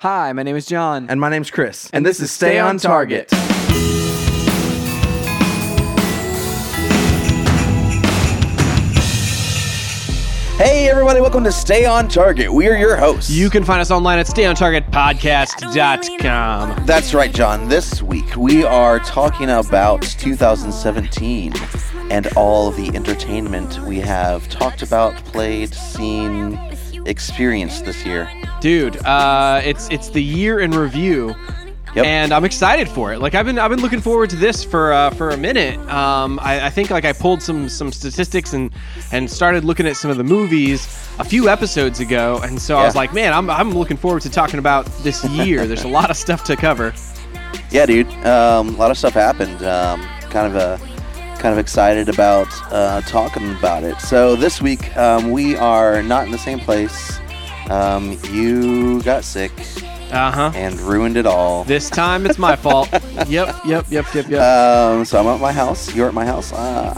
Hi, my name is John. And my name's Chris. And this is Stay on Target. Hey, everybody. Welcome to Stay on Target. We are your hosts. You can find us online at stayontargetpodcast.com. That's right, John. This week, we are talking about 2017 and all the entertainment we have talked about, played, seen, experienced this year. Dude, it's the year in review, yep. And I'm excited for it. Like I've been looking forward to this for a minute. I think like I pulled some statistics and started looking at some of the movies a few episodes ago, and so yeah. I was like, man, I'm looking forward to talking about this year. There's a lot of stuff to cover. Yeah, dude, a lot of stuff happened. Kind of excited about talking about it. So this week we are not in the same place. You got sick and ruined it all. This time it's my fault. Yep. So I'm at my house. You're at my house. I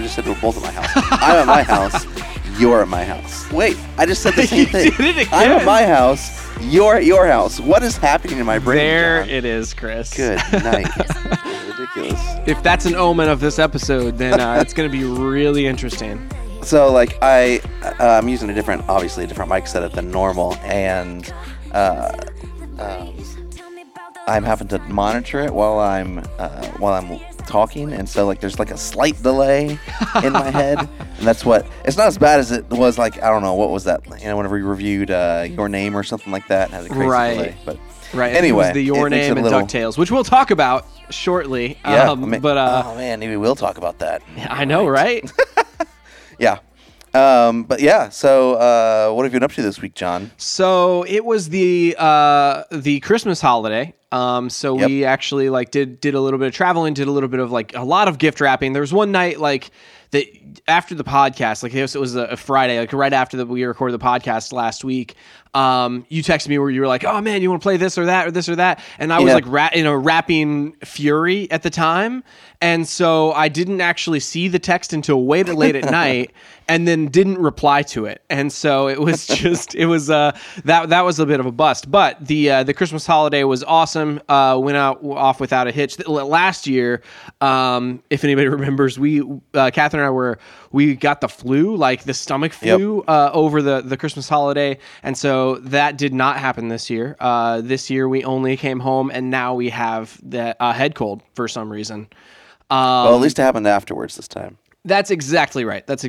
just said we're both at my house. I'm at my house. You're at my house. Wait, I just said the same thing. Did it again. I'm at my house. You're at your house. What is happening in my brain? There John? It is, Chris. Good night. Ridiculous. If that's an omen of this episode, then it's going to be really interesting. So, like, I'm using a different mic setup than normal, and I'm having to monitor it while I'm talking, and so, like, there's, like, a slight delay in my head, and that's what, it's not as bad as it was, like, I don't know, what was that, you know, whenever we reviewed Your Name or something like that, it has a crazy delay, but anyway. It was the Your Name and DuckTales, which we'll talk about shortly, yeah, oh, man, maybe we'll talk about that. I know, right? Yeah. But yeah, so what have you been up to this week, John? So it was the Christmas holiday. So yep. We actually like did a little bit of traveling, did a little bit of like a lot of gift wrapping. There was one night like that after the podcast, like it was a Friday, like right after we recorded the podcast last week. You texted me where you were like, "Oh man, you want to play this or that or this or that," and I was like in a rapping fury at the time, and so I didn't actually see the text until way late at night, and then didn't reply to it, and so it was just that was a bit of a bust. But the Christmas holiday was awesome. Went off without a hitch. Last year, if anybody remembers, Catherine and I got the flu, like the stomach flu, over the Christmas holiday, and so. That did not happen this year. This year we only came home, and now we have the head cold for some reason. Well, at least it happened afterwards this time. That's exactly right. Like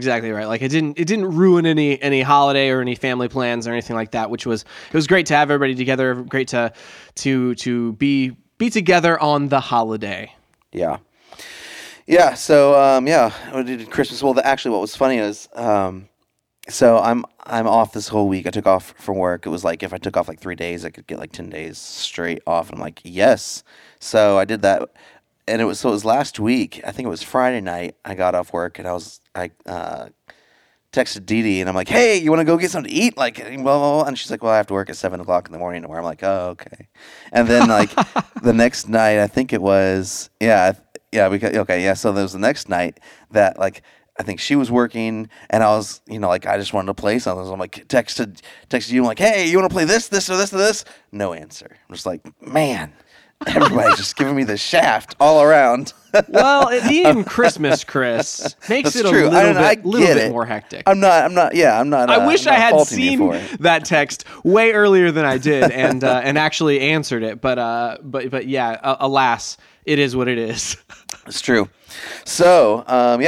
it didn't ruin any holiday or any family plans or anything like that. Which was it was great to have everybody together. Great to be together on the holiday. Yeah. So we did Christmas. Well, actually, what was funny is. So I'm off this whole week. I took off from work. It was like if I took off like 3 days, I could get like 10 days straight off. And I'm like, yes. So I did that, and it was last week. I think it was Friday night. I got off work, and I texted Didi, and I'm like, hey, you want to go get something to eat? Like, blah, blah, blah. And she's like, well, I have to work at 7:00 in the morning. Where I'm like, oh, okay. And then like the next night, I think it was So there was the next night that like. I think she was working, and I was, you know, like, I just wanted to play something. So I'm like, texted you, I'm like, hey, you want to play this, this, or this, or this? No answer. I'm just like, man, everybody's just giving me the shaft all around. Well, being Christmas, Chris, makes it a little bit more hectic. I'm not. I wish I had seen that text way earlier than I did, and actually answered it. But yeah, alas, it is what it is. It's true. So, what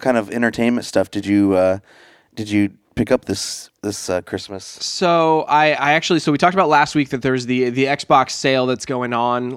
kind of entertainment stuff did you pick up this Christmas? So we talked about last week that there's the Xbox sale that's going on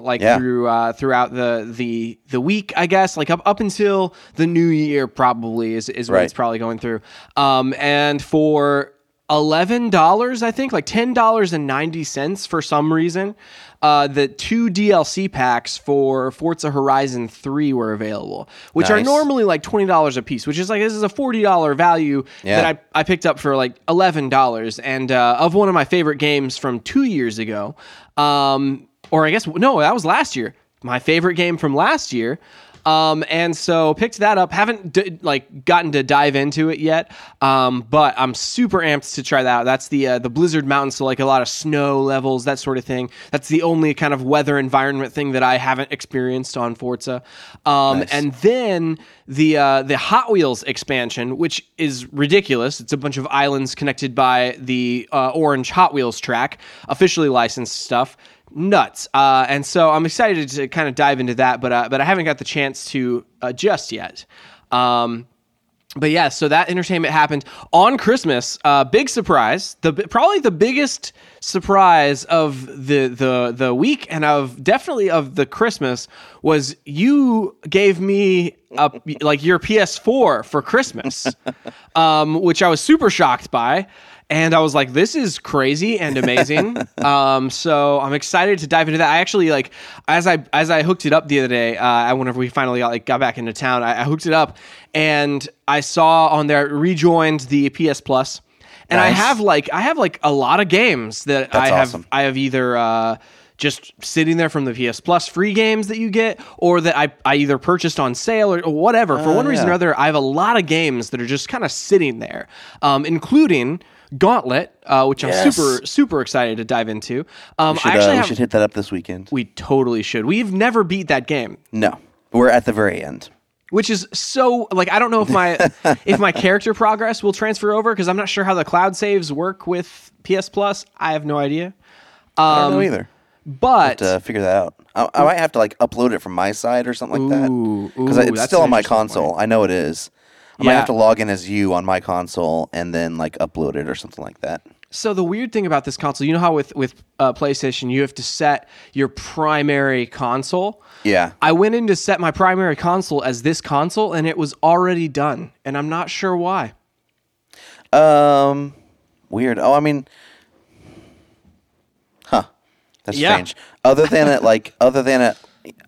throughout the week, I guess, like up until the new year probably is what it's probably going through. And for $11, I think, like $10.90 for some reason, the 2 DLC packs for Forza Horizon 3 were available, which are normally like $20 a piece, which is like, this is a $40 value that I picked up for like $11. And of one of my favorite games from 2 years ago, or I guess, no, that was last year. My favorite game from last year And so picked that up. Haven't gotten to dive into it yet, but I'm super amped to try that out. That's the Blizzard Mountain, so like a lot of snow levels, that sort of thing. That's the only kind of weather environment thing that I haven't experienced on Forza. Nice. And then the Hot Wheels expansion, which is ridiculous. It's a bunch of islands connected by the orange Hot Wheels track, officially licensed stuff. Nuts. And so I'm excited to kind of dive into that, but I haven't got the chance to just yet. But yeah, so that entertainment happened on Christmas. Big surprise. Probably the biggest surprise of the week and definitely of the Christmas was you gave me your PS4 for Christmas, which I was super shocked by. And I was like, this is crazy and amazing. So I'm excited to dive into that. I actually, as I hooked it up the other day, whenever we finally got back into town, I hooked it up and I saw on there, rejoined the PS Plus. And nice. I have a lot of games that I have either just sitting there from the PS Plus free games that you get, or that I either purchased on sale or whatever. For one reason or other, I have a lot of games that are just kind of sitting there, including Gauntlet, which yes. I'm super excited to dive into. We should hit that up this weekend. We totally should. We've never beat that game. No, we're at the very end, which is so I don't know if my character progress will transfer over, because I'm not sure how the cloud saves work with PS Plus. I have no idea. I don't know either. But I have to figure that out. I might have to upload it from my side or something like that, because it's still on my console. Point. I know it is. I might have to log in as you on my console and then upload it or something like that. So the weird thing about this console, you know how with PlayStation you have to set your primary console? Yeah. I went in to set my primary console as this console and it was already done, and I'm not sure why. Weird. Oh, I mean, huh. That's strange. Other than it,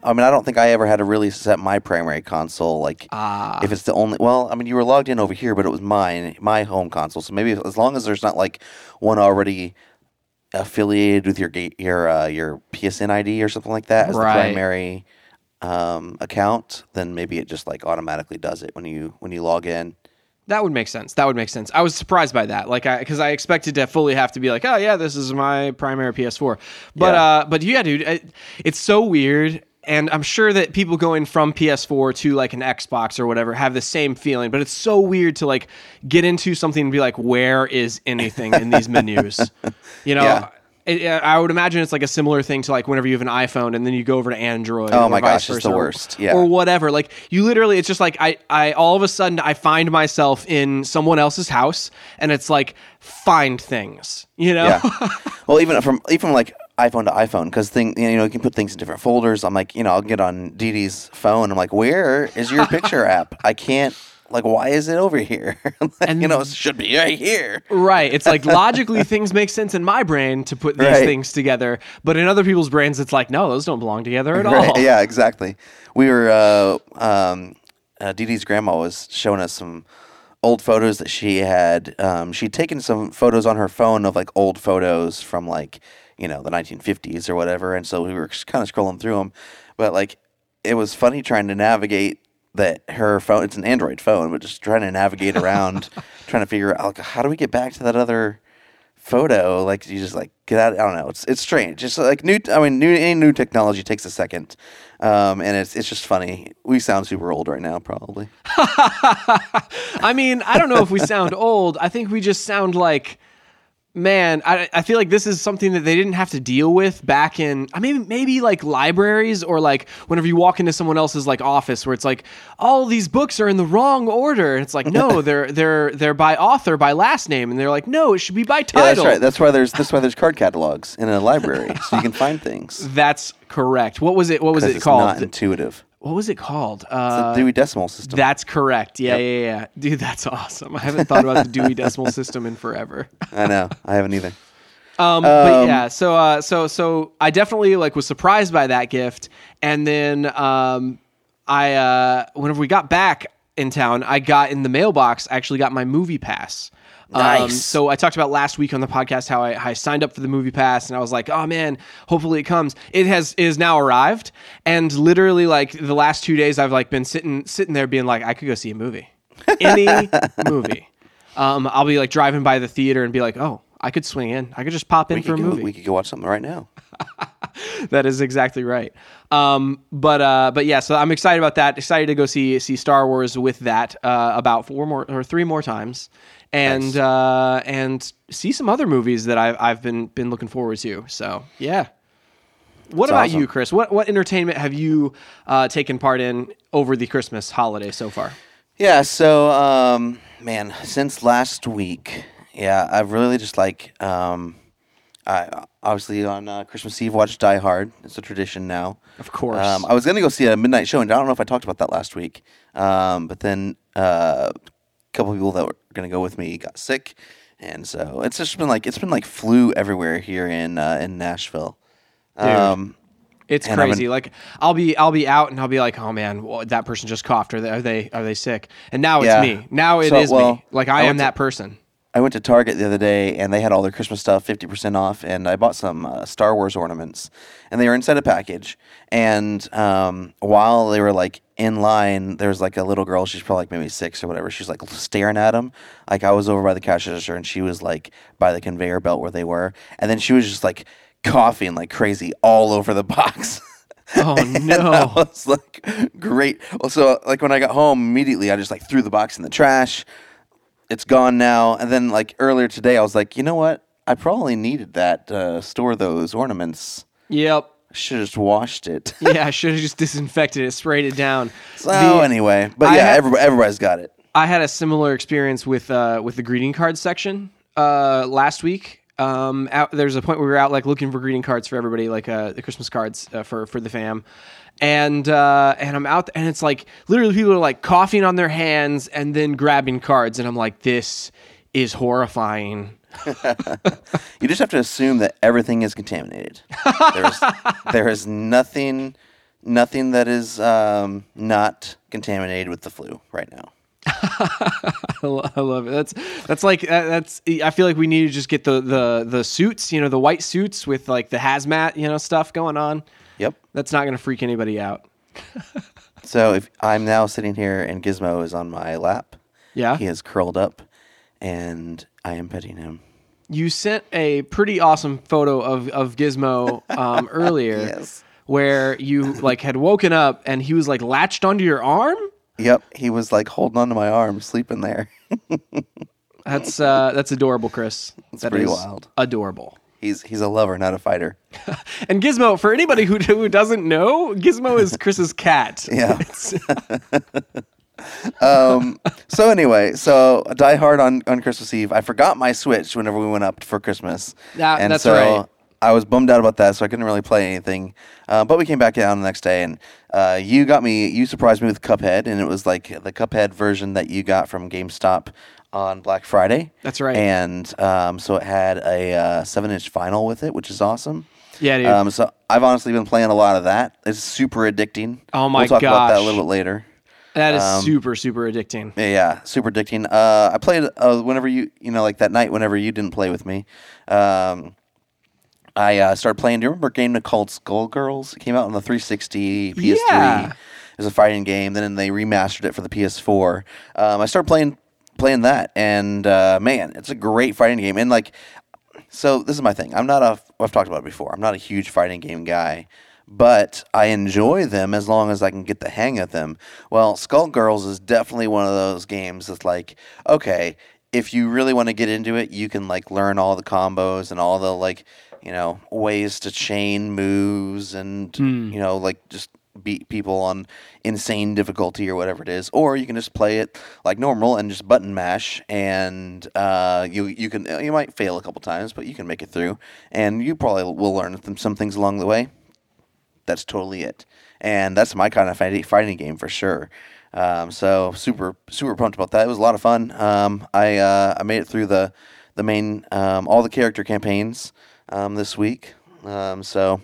I mean, I don't think I ever had to really set my primary console. If it's the only... Well, I mean, you were logged in over here, but it was my home console. So maybe as long as there's not, one already affiliated with your PSN ID or something like that as the primary account, then maybe it just, automatically does it when you log in. That would make sense. I was surprised by that, because I expected to fully have to be oh yeah, this is my primary PS4. But dude, it's so weird, and I'm sure that people going from PS4 to an Xbox or whatever have the same feeling. But it's so weird to get into something and be where is anything in these menus? You know. Yeah. I would imagine it's a similar thing to whenever you have an iPhone and then you go over to Android. Oh my gosh, it's the worst. Yeah. Or whatever. You literally, it's just I all of a sudden I find myself in someone else's house and it's find things, you know? Yeah. Well, even from iPhone to iPhone, because you can put things in different folders. I'm I'll get on Dee Dee's phone. I'm where is your picture app? I can't. Why is it over here? It should be right here. Right. It's logically things make sense in my brain to put these things together. But in other people's brains, it's no, those don't belong together at all. Yeah, exactly. We were, Dee Dee's grandma was showing us some old photos that she had. She'd taken some photos on her phone of old photos from the 1950s or whatever. And so we were kind of scrolling through them. But it was funny trying to navigate that her phone, it's an Android phone, but just trying to navigate around, trying to figure out, how do we get back to that other photo? You just, get out, I don't know, it's strange. It's any new technology takes a second, and it's just funny. We sound super old right now, probably. I mean, I don't know if we sound old. I think we just sound man, I feel this is something that they didn't have to deal with back in, I mean, maybe libraries or whenever you walk into someone else's office where it's all these books are in the wrong order. And it's no, they're by author, by last name, and they're no, it should be by title. Yeah, that's right. That's why there's card catalogs in a library, so you can find things. That's correct. What was it called? It's not intuitive. What was it called? It's the Dewey Decimal System. That's correct. Yeah, yep. Yeah. Dude, that's awesome. I haven't thought about the Dewey Decimal System in forever. I know. I haven't either. But yeah, so I definitely was surprised by that gift, and then whenever we got back in town, I got in the mailbox. I actually got my movie pass. Nice. So I talked about last week on the podcast how I signed up for the Movie Pass, and I was like, oh man, hopefully it comes. It is now arrived, and literally like the last 2 days I've like been sitting there being like, I could go see a movie, any movie. I'll be like driving by the theater and be like, oh, I could swing in. I could just pop in for a movie. We could go watch something right now. That is exactly right. But yeah, so I'm excited about that. Excited to go see Star Wars with that about three more times, and nice. And see some other movies that I've been looking forward to. So yeah. What about you, Chris? What entertainment have you taken part in over the Christmas holiday so far? Yeah. So man, since last week, yeah, I've really just like. I obviously on Christmas Eve watched Die Hard. It's a tradition now. Of course. I was gonna go see a midnight showing. I don't know if I talked about that last week. But then a couple of people that were gonna go with me got sick, and so it's just been like flu everywhere here in Nashville. Dude, it's crazy. Like I'll be out and I'll be like, oh man, well, that person just coughed. Are they sick? And now it's me. Now it is me. Like I am that person. I went to Target the other day, and they had all their Christmas stuff 50% off, and I bought some Star Wars ornaments, and they were inside a package. And while they were like in line, there was like a little girl. She's probably like maybe 6 or whatever. She's like staring at them. Like I was over by the cash register, and she was like by the conveyor belt where they were, and then she was just like coughing like crazy all over the box. Oh no! It's like great. So like when I got home immediately, I just like threw the box in the trash. It's gone now. And then, like, earlier today, I was like, you know what? I probably needed that to store those ornaments. Yep. I should have just washed it. Yeah, I should have just disinfected it, sprayed it down. So, anyway. But, everybody's got it. I had a similar experience with the greeting card section last week. There's a point where we were out, like, looking for greeting cards for everybody, like the Christmas cards for the fam. And I'm out, and it's like literally people are like coughing on their hands and then grabbing cards, and I'm like, this is horrifying. You just have to assume that everything is contaminated. There is nothing that is not contaminated with the flu right now. I love it. That's I feel like we need to just get the suits, you know, the white suits with like the hazmat, you know, stuff going on. Yep. That's not going to freak anybody out. So if I'm now sitting here and Gizmo is on my lap. Yeah. He is curled up and I am petting him. You sent a pretty awesome photo of Gizmo earlier. Yes. Where you like had woken up and he was like latched onto your arm? Yep. He was like holding onto my arm, sleeping there. That's adorable, Chris. That's pretty wild. Adorable. He's a lover, not a fighter. And Gizmo, for anybody who doesn't know, Gizmo is Chris's cat. Yeah. So anyway, Die Hard on Christmas Eve. I forgot my Switch whenever we went up for Christmas. That's right. I was bummed out about that, so I couldn't really play anything. But we came back down the next day, and you surprised me with Cuphead, and it was like the Cuphead version that you got from GameStop on Black Friday. That's right. And so it had a 7-inch vinyl with it, which is awesome. Yeah, dude. So I've honestly been playing a lot of that. It's super addicting. Oh my gosh. We'll talk about that a little bit later. That is super, super addicting. Yeah, super addicting. I played whenever you know, like that night whenever you didn't play with me. I started playing. Do you remember a game called Skullgirls? It came out on the 360, PS3. Yeah. It was a fighting game. Then they remastered it for the PS4. I started playing that, and man, it's a great fighting game. And like, so this is my thing. I've talked about it before. I'm not a huge fighting game guy, but I enjoy them as long as I can get the hang of them. Well, Skullgirls is definitely one of those games that's like, okay, if you really want to get into it, you can like learn all the combos and all the like, you know, ways to chain moves and, you know, like just beat people on insane difficulty or whatever it is. Or you can just play it like normal and just button mash, and you might fail a couple times, but you can make it through, and you probably will learn some things along the way. That's totally it. And that's my kind of fighting game for sure. So super, super pumped about that. It was a lot of fun. I made it through the main, all the character campaigns, this week. So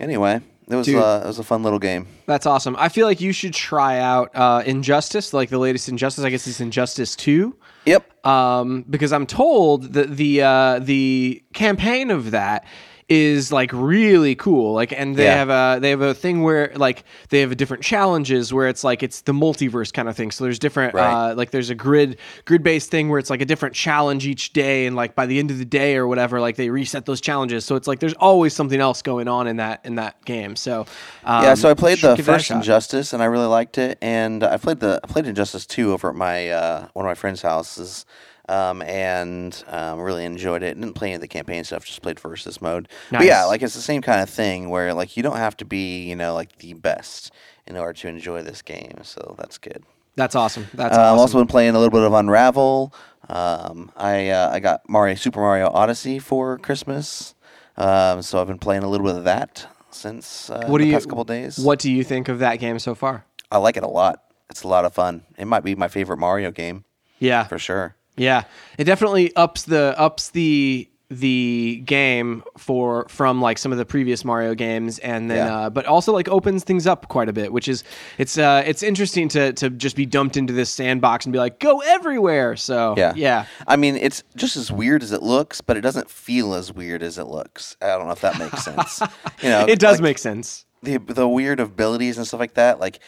anyway, It was a fun little game. That's awesome. I feel like you should try out Injustice, like the latest Injustice. I guess it's Injustice 2. Yep. Because I'm told that the campaign of that is like really cool. Like, and they have a thing where like they have different challenges where it's like it's the multiverse kind of thing. So there's different like there's a grid based thing where it's like a different challenge each day, and like by the end of the day or whatever, like they reset those challenges. So it's like there's always something else going on in that game. So so I played the first Injustice and I really liked it, and I played Injustice 2 over at my one of my friends' houses. Really enjoyed it. Didn't play any of the campaign stuff, just played versus mode. Nice. But yeah, like it's the same kind of thing where like you don't have to be, like the best in order to enjoy this game. So that's good. That's awesome. I've also been playing a little bit of Unravel. I got Super Mario Odyssey for Christmas. So I've been playing a little bit of that since past couple days. What do you think of that game so far? I like it a lot. It's a lot of fun. It might be my favorite Mario game. Yeah, for sure. Yeah, it definitely ups the game from like some of the previous Mario games, and then but also like opens things up quite a bit, which is it's interesting to just be dumped into this sandbox and be like go everywhere. So yeah, I mean it's just as weird as it looks, but it doesn't feel as weird as it looks. I don't know if that makes sense. It does make sense. The weird abilities and stuff like that, like.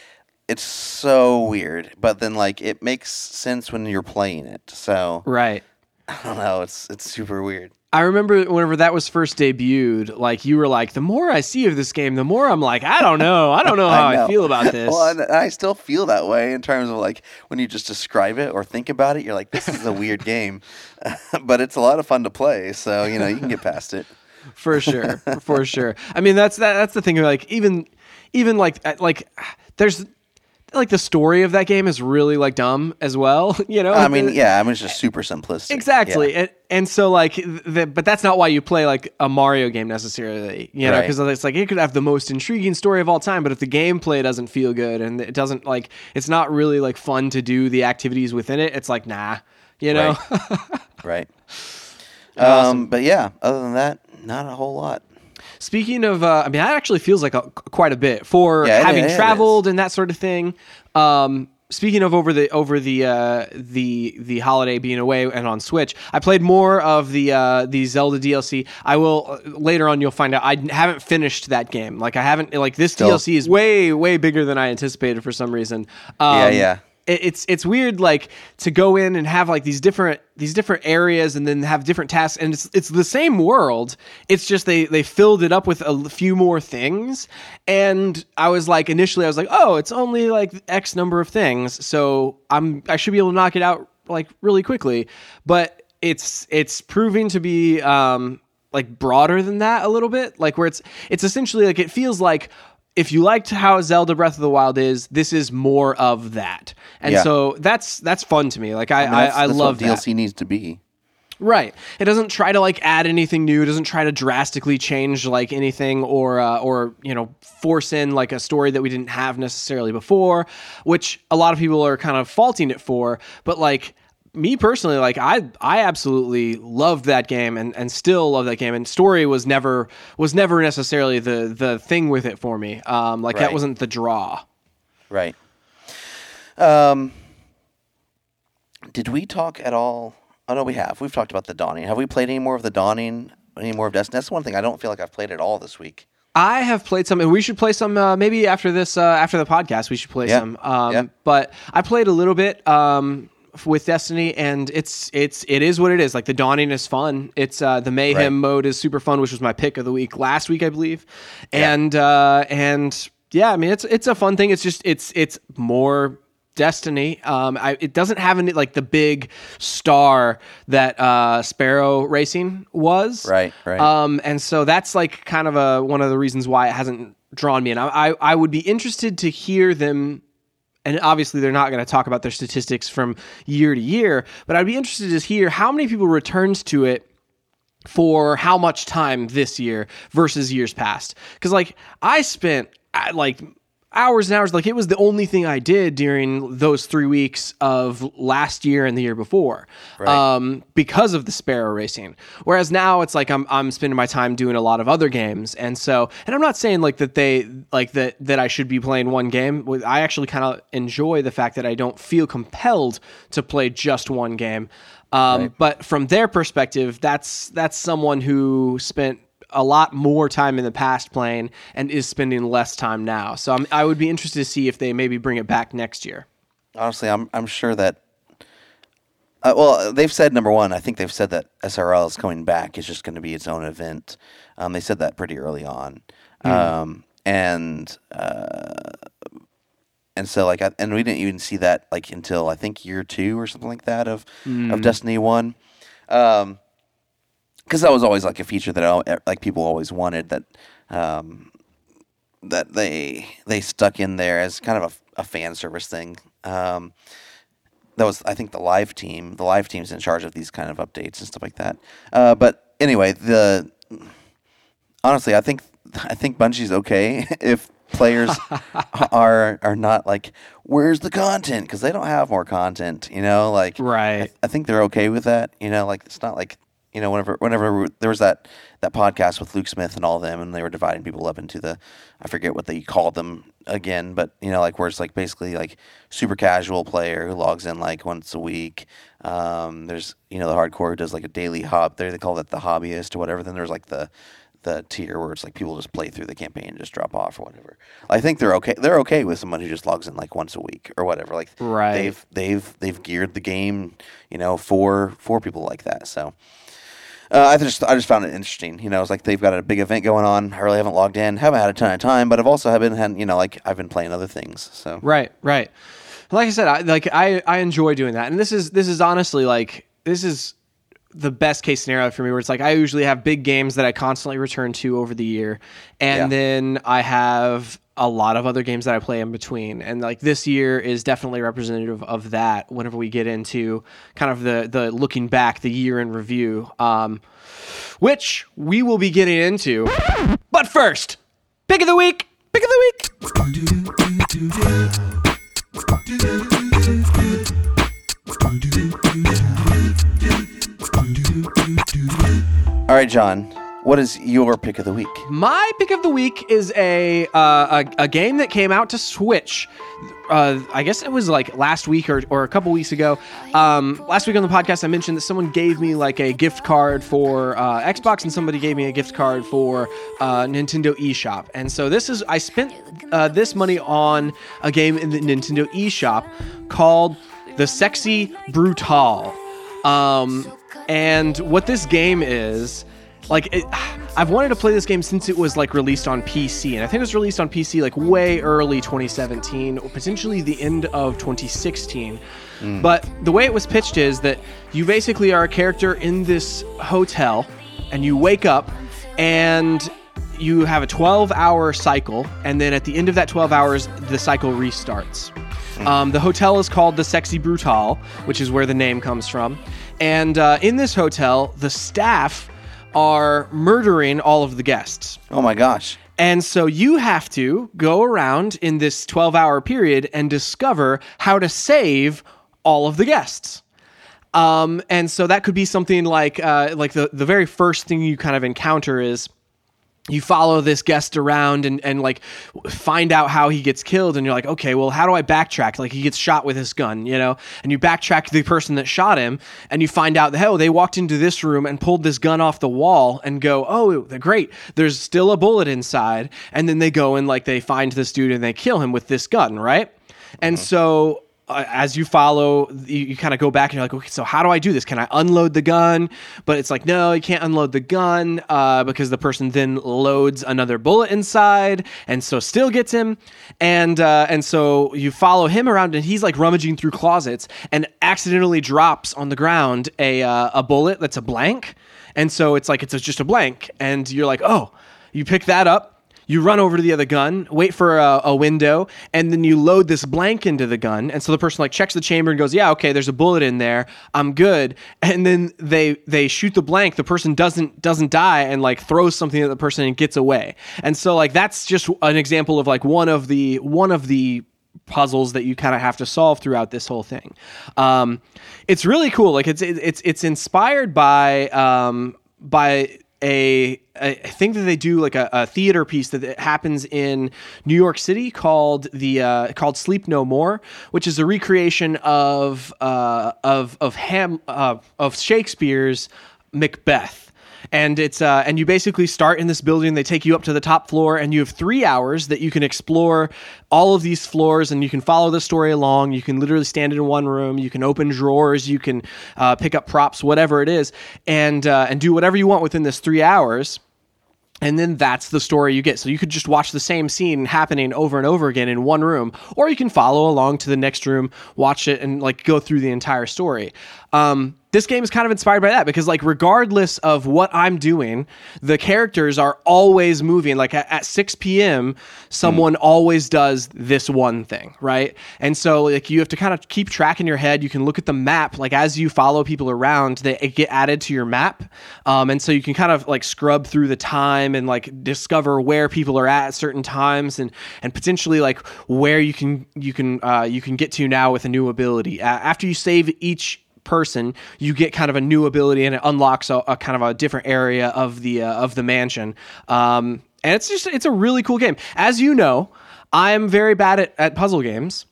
It's so weird, but then like it makes sense when you're playing it. So right, I don't know. It's super weird. I remember whenever that was first debuted, like you were like, the more I see of this game, the more I'm like, I don't know how I feel about this. Well, and I still feel that way in terms of like when you just describe it or think about it, you're like, this is a weird game, but it's a lot of fun to play. So you can get past it for sure. I mean that's the thing. Like even like there's. Like the story of that game is really like dumb as well, I mean, it's just super simplistic. Exactly, yeah. And so like, but that's not why you play like a Mario game necessarily, because it's like it could have the most intriguing story of all time, but if the gameplay doesn't feel good and it doesn't like, it's not really like fun to do the activities within it. It's like nah. Right. Awesome. But yeah, other than that, not a whole lot. Speaking of, that actually feels like quite a bit for having traveled and that sort of thing. Speaking of over the holiday being away and on Switch, I played more of the Zelda DLC. I will later on. You'll find out. I haven't finished that game. Like I haven't. Like this DLC is way bigger than I anticipated for some reason. It's weird like to go in and have like these different areas and then have different tasks, and it's the same world. It's just they filled it up with a few more things, and I was like oh, it's only like X number of things, so I should be able to knock it out like really quickly. But it's proving to be like broader than that a little bit, like where it's essentially like it feels like. If you liked how Zelda Breath of the Wild is, this is more of that, and so that's fun to me. Like I love what DLC needs to be. Right. It doesn't try to like add anything new. It doesn't try to drastically change like anything or force in like a story that we didn't have necessarily before, which a lot of people are kind of faulting it for. But like. Me personally, like I absolutely loved that game and still love that game. And story was never necessarily the thing with it for me. That wasn't the draw. Right. Did we talk at all? Oh no, we have. We've talked about The Dawning. Have we played any more of The Dawning? Any more of Destiny? That's one thing I don't feel like I've played at all this week. I have played some, and we should play some maybe after this after the podcast. We should play some. But I played a little bit. With Destiny, and it is what it is. Like The Dawning is fun. It's the Mayhem mode is super fun, which was my pick of the week last week, I believe. And I mean it's a fun thing. It's just it's more Destiny. It doesn't have any like the big star that Sparrow Racing was. Right. And so that's like kind of one of the reasons why it hasn't drawn me in. I would be interested to hear them. And obviously, they're not going to talk about their statistics from year to year, but I'd be interested to hear how many people returned to it for how much time this year versus years past. Because, like, I spent, like, hours and hours. Like, it was the only thing I did during those 3 weeks of last year and the year before, right, because of the Sparrow racing. Whereas now it's like I'm spending my time doing a lot of other games, and so, and I'm not saying like that they like that I should be playing one game. I actually kind of enjoy the fact that I don't feel compelled to play just one game. Right. But from their perspective, that's someone who spent a lot more time in the past playing and is spending less time now. So I would be interested to see if they maybe bring it back next year. Honestly, I'm sure that, well, they've said, number one, I think they've said that SRL is coming back. It's just going to be its own event. They said that pretty early on. Mm-hmm. And so like, and we didn't even see that like until I think year two or something like that of Destiny 1. Because that was always like a feature that like people always wanted, that that they stuck in there as kind of a fan service thing. That was, I think, the live team. The live team's in charge of these kind of updates and stuff like that. But anyway, honestly, I think Bungie's okay if players are not like, where's the content? Because they don't have more content, you know. Like, right. I think they're okay with that, you know. Like, it's not like, you know, whenever there was that podcast with Luke Smith and all of them, and they were dividing people up into the, I forget what they called them again, but, you know, like where it's like basically like super casual player who logs in like once a week. There's, you know, the hardcore who does like a daily hop there. They call that the hobbyist or whatever. Then there's like the tier where it's like people just play through the campaign and just drop off or whatever. I think they're okay. They're okay with someone who just logs in like once a week or whatever. Like, right. They've geared the game, you know, for people like that. So. I just found it interesting, you know. It's like they've got a big event going on. I really haven't logged in, haven't had a ton of time, but I've also had, you know, like I've been playing other things. So right. Like I said, I enjoy doing that, and this is honestly like this is the best case scenario for me, where it's like I usually have big games that I constantly return to over the year, and then I have a lot of other games that I play in between. And like this year is definitely representative of that whenever we get into kind of the looking back, the year in review, which we will be getting into. But first, pick of the week. All right, John. What is your pick of the week? My pick of the week is a game that came out to Switch. I guess it was like last week or a couple weeks ago. Last week on the podcast, I mentioned that someone gave me like a gift card for Xbox, and somebody gave me a gift card for Nintendo eShop. And so I spent this money on a game in the Nintendo eShop called The Sexy Brutale. And what this game is. Like, I've wanted to play this game since it was, like, released on PC. And I think it was released on PC, like, way early 2017, or potentially the end of 2016. But the way it was pitched is that you basically are a character in this hotel, and you wake up, and you have a 12-hour cycle. And then at the end of that 12 hours, the cycle restarts. The hotel is called the Sexy Brutale, which is where the name comes from. And in this hotel, the staff are murdering all of the guests. Oh my gosh. And so you have to go around in this 12-hour period and discover how to save all of the guests. And so that could be something like the very first thing you kind of encounter is you follow this guest around and like find out how he gets killed, and you're like, okay, well, how do I backtrack? Like, he gets shot with his gun, you know, and you backtrack to the person that shot him, and you find out that, oh, they walked into this room and pulled this gun off the wall, and go, oh, great, there's still a bullet inside. And then they go and like they find this dude and they kill him with this gun, right? Mm-hmm. And so as you follow, you kind of go back and you're like, okay, so how do I do this? Can I unload the gun? But it's like, no, you can't unload the gun because the person then loads another bullet inside, and so still gets him. And so you follow him around, and he's like rummaging through closets and accidentally drops on the ground a bullet that's a blank. And so it's like, it's just a blank. And you're like, oh, you pick that up. you run over to the other gun, wait for a window, and then you load this blank into the gun. And so the person like checks the chamber and goes, yeah, okay, there's a bullet in there. I'm good. And then they shoot the blank. The person doesn't die and like throws something at the person and gets away. And so like, that's just an example of like one of the puzzles that you kind of have to solve throughout this whole thing. It's really cool. Like it's inspired by a thing that they do, like a theater piece that happens in New York City called Sleep No More, which is a recreation of Shakespeare's Macbeth. And it's and you basically start in this building. They take you up to the top floor, and you have 3 hours that you can explore all of these floors, and you can follow the story along. You can literally stand in one room. You can open drawers. You can pick up props, whatever it is, and do whatever you want within this 3 hours. And then that's the story you get. So you could just watch the same scene happening over and over again in one room, or you can follow along to the next room, watch it, and like go through the entire story. This game is kind of inspired by that because, like, regardless of what I'm doing, the characters are always moving. Like at 6 p.m., someone always does this one thing, right? And so, like, you have to kind of keep track in your head. You can look at the map, like, as you follow people around, they get added to your map, and so you can kind of like scrub through the time and like discover where people are at certain times and potentially like where you can get to now with a new ability. After you save each person, you get kind of a new ability, and it unlocks a kind of a different area of the mansion. And it's a really cool game. As you know, I'm very bad at puzzle games,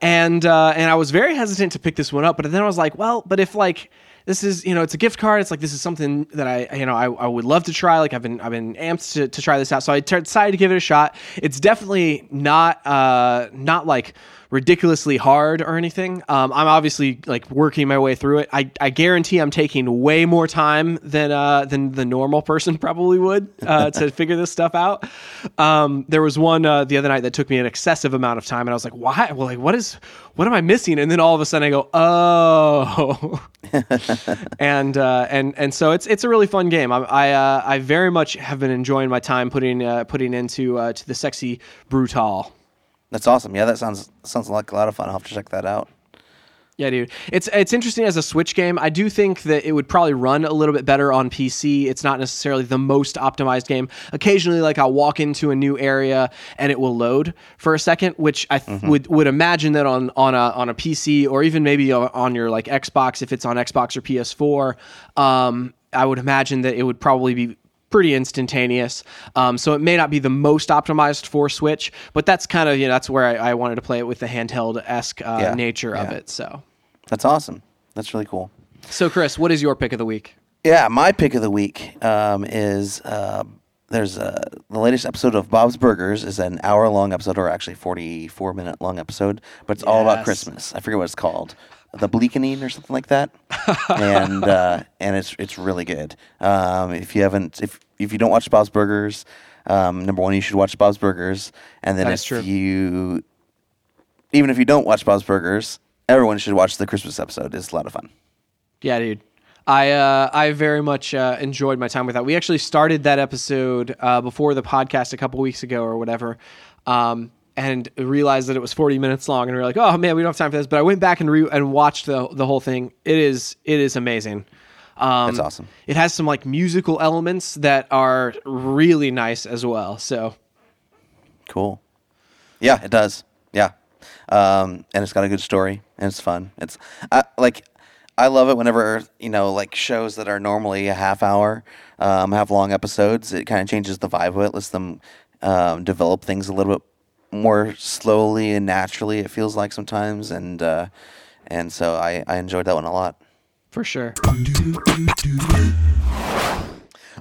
and I was very hesitant to pick this one up, but then I was like, well, but if like this is, you know, it's a gift card, it's like this is something that I would love to try. Like I've been amped to try this out, so I decided to give it a shot. It's definitely not like ridiculously hard or anything. I'm obviously like working my way through it. I guarantee I'm taking way more time than the normal person probably would to figure this stuff out. There was one the other night that took me an excessive amount of time, and I was like, why? Well, like what am I missing? And then all of a sudden I go, oh, and so it's a really fun game. I very much have been enjoying my time putting into to the Sexy Brutale. That's awesome. Yeah, that sounds like a lot of fun. I'll have to check that out. Yeah, dude. It's interesting as a Switch game. I do think that it would probably run a little bit better on PC. It's not necessarily the most optimized game. Occasionally, like, I'll walk into a new area and it will load for a second, which I would imagine that on a PC or even maybe on your, like, Xbox, if it's on Xbox or PS4, I would imagine that it would probably be pretty instantaneous. So it may not be the most optimized for Switch, but that's kind of, you know, that's where I wanted to play it with the handheld-esque nature of it. So that's awesome. That's really cool. So Chris, what is your pick of the week? Yeah, my pick of the week is there's the latest episode of Bob's Burgers is an hour-long episode, or actually 44-minute-long episode, but it's all about Christmas. I forget what it's called. The Bleakening or something like that, and it's really good. If you don't watch Bob's Burgers, number one, you should watch Bob's Burgers, and then even if you don't watch Bob's Burgers, everyone should watch the Christmas episode. It's a lot of fun. Yeah, dude. I very much enjoyed my time with that. We actually started that episode before the podcast a couple weeks ago or whatever. And realized that it was 40 minutes long, and we were like, oh man, we don't have time for this. But I went back and watched the whole thing. It is amazing. That's awesome. It has some like musical elements that are really nice as well. So cool. Yeah, it does. Yeah. And it's got a good story, and it's fun. I love it whenever, you know, like shows that are normally a half hour, have long episodes. It kind of changes the vibe of it, lets them develop things a little bit more slowly and naturally, it feels like sometimes, and so I enjoyed that one a lot. For sure.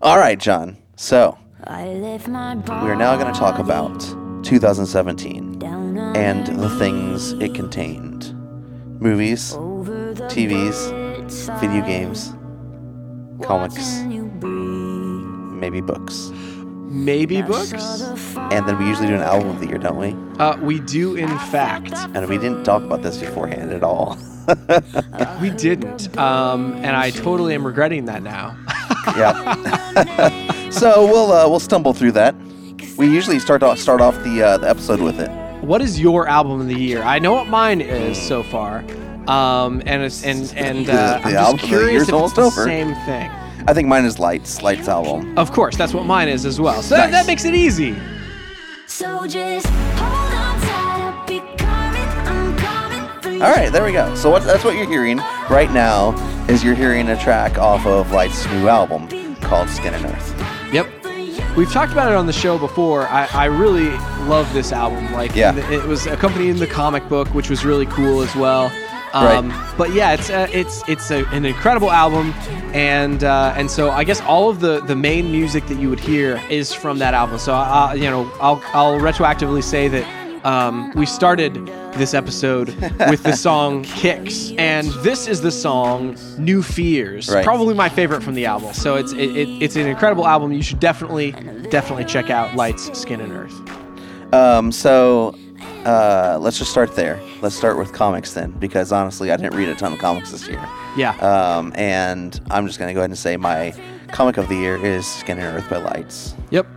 All right, John. So we're now going to talk about 2017 and the things it contained. Movies, TVs, video games, comics, maybe books. Maybe books? And then we usually do an album of the year, don't we? We do, in fact. And we didn't talk about this beforehand at all. We didn't. And I totally am regretting that now. Yeah. So we'll stumble through that. We usually start off the episode with it. What is your album of the year? I know what mine is so far, and I'm just curious if it's the same thing. I think mine is Lights album. Of course, that's what mine is as well. So nice. That makes it easy. So just hold on tight, I'll be coming, I'm coming. All right, there we go. So that's what you're hearing right now is you're hearing a track off of Lights' new album called Skin and Earth. Yep. We've talked about it on the show before. I really love this album. It was accompanied in the comic book, which was really cool as well. Right. But yeah, it's an incredible album, and so I guess all of the main music that you would hear is from that album. So I'll retroactively say that we started this episode with the song "Kicks," and this is the song "New Fears," right. Probably my favorite from the album. So it's an incredible album. You should definitely check out Lights, Skin and Earth. Let's just start there. Let's start with comics then, because honestly, I didn't read a ton of comics this year. Yeah. And I'm just going to go ahead and say my comic of the year is Skin and Earth by Lights. Yep.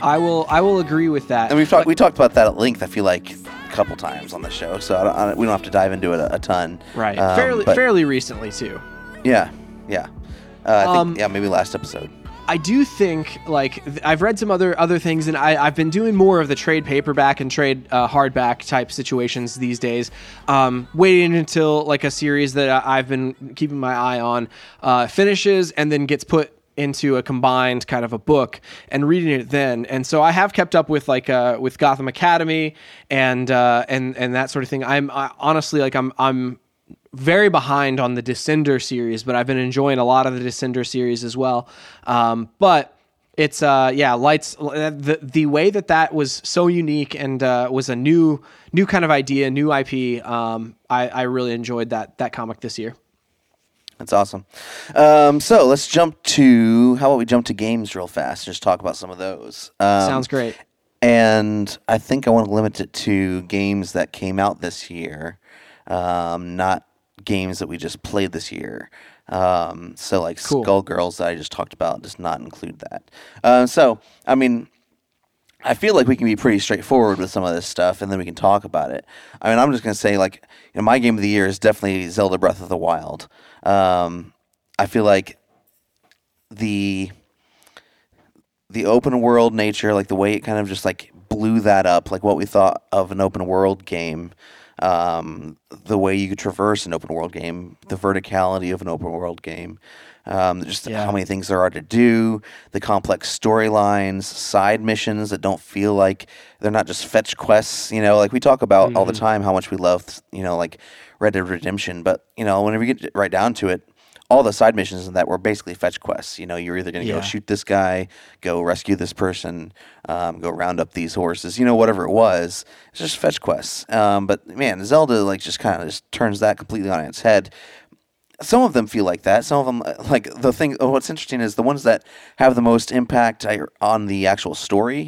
I will agree with that. And we talked about that at length, I feel like, a couple times on the show, so we don't have to dive into it a ton. Right. Fairly recently, too. Yeah. Yeah. I think maybe last episode. I do think, I've read some other things, and I've been doing more of the trade paperback and trade hardback type situations these days, waiting until, a series that I've been keeping my eye on finishes and then gets put into a combined kind of a book and reading it then. And so I have kept up with Gotham Academy and that sort of thing. I'm honestly very behind on the Descender series, but I've been enjoying a lot of the Descender series as well. But it's Lights. The way that was so unique and was a new kind of idea, new IP. I really enjoyed that comic this year. That's awesome. So let's jump to how about we jump to games real fast and just talk about some of those. Sounds great. And I think I want to limit it to games that came out this year, not games that we just played this year. Cool. Skullgirls that I just talked about does not include that. I feel like we can be pretty straightforward with some of this stuff, and then we can talk about it. I mean, I'm just going to say, my game of the year is definitely Zelda Breath of the Wild. I feel like the open world nature, the way it kind of just, blew that up, what we thought of an open world game, the way you could traverse an open world game, the verticality of an open world game, how many things there are to do, the complex storylines, side missions that don't feel like they're not just fetch quests. We talk about all the time how much we love, Red Dead Redemption, but whenever you get right down to it, all the side missions in that were basically fetch quests. You're either going to go shoot this guy, go rescue this person, go round up these horses, whatever it was. It's just fetch quests. But, man, Zelda, just kind of just turns that completely on its head. Some of them feel like that. Some of them, the thing, what's interesting is the ones that have the most impact on the actual story,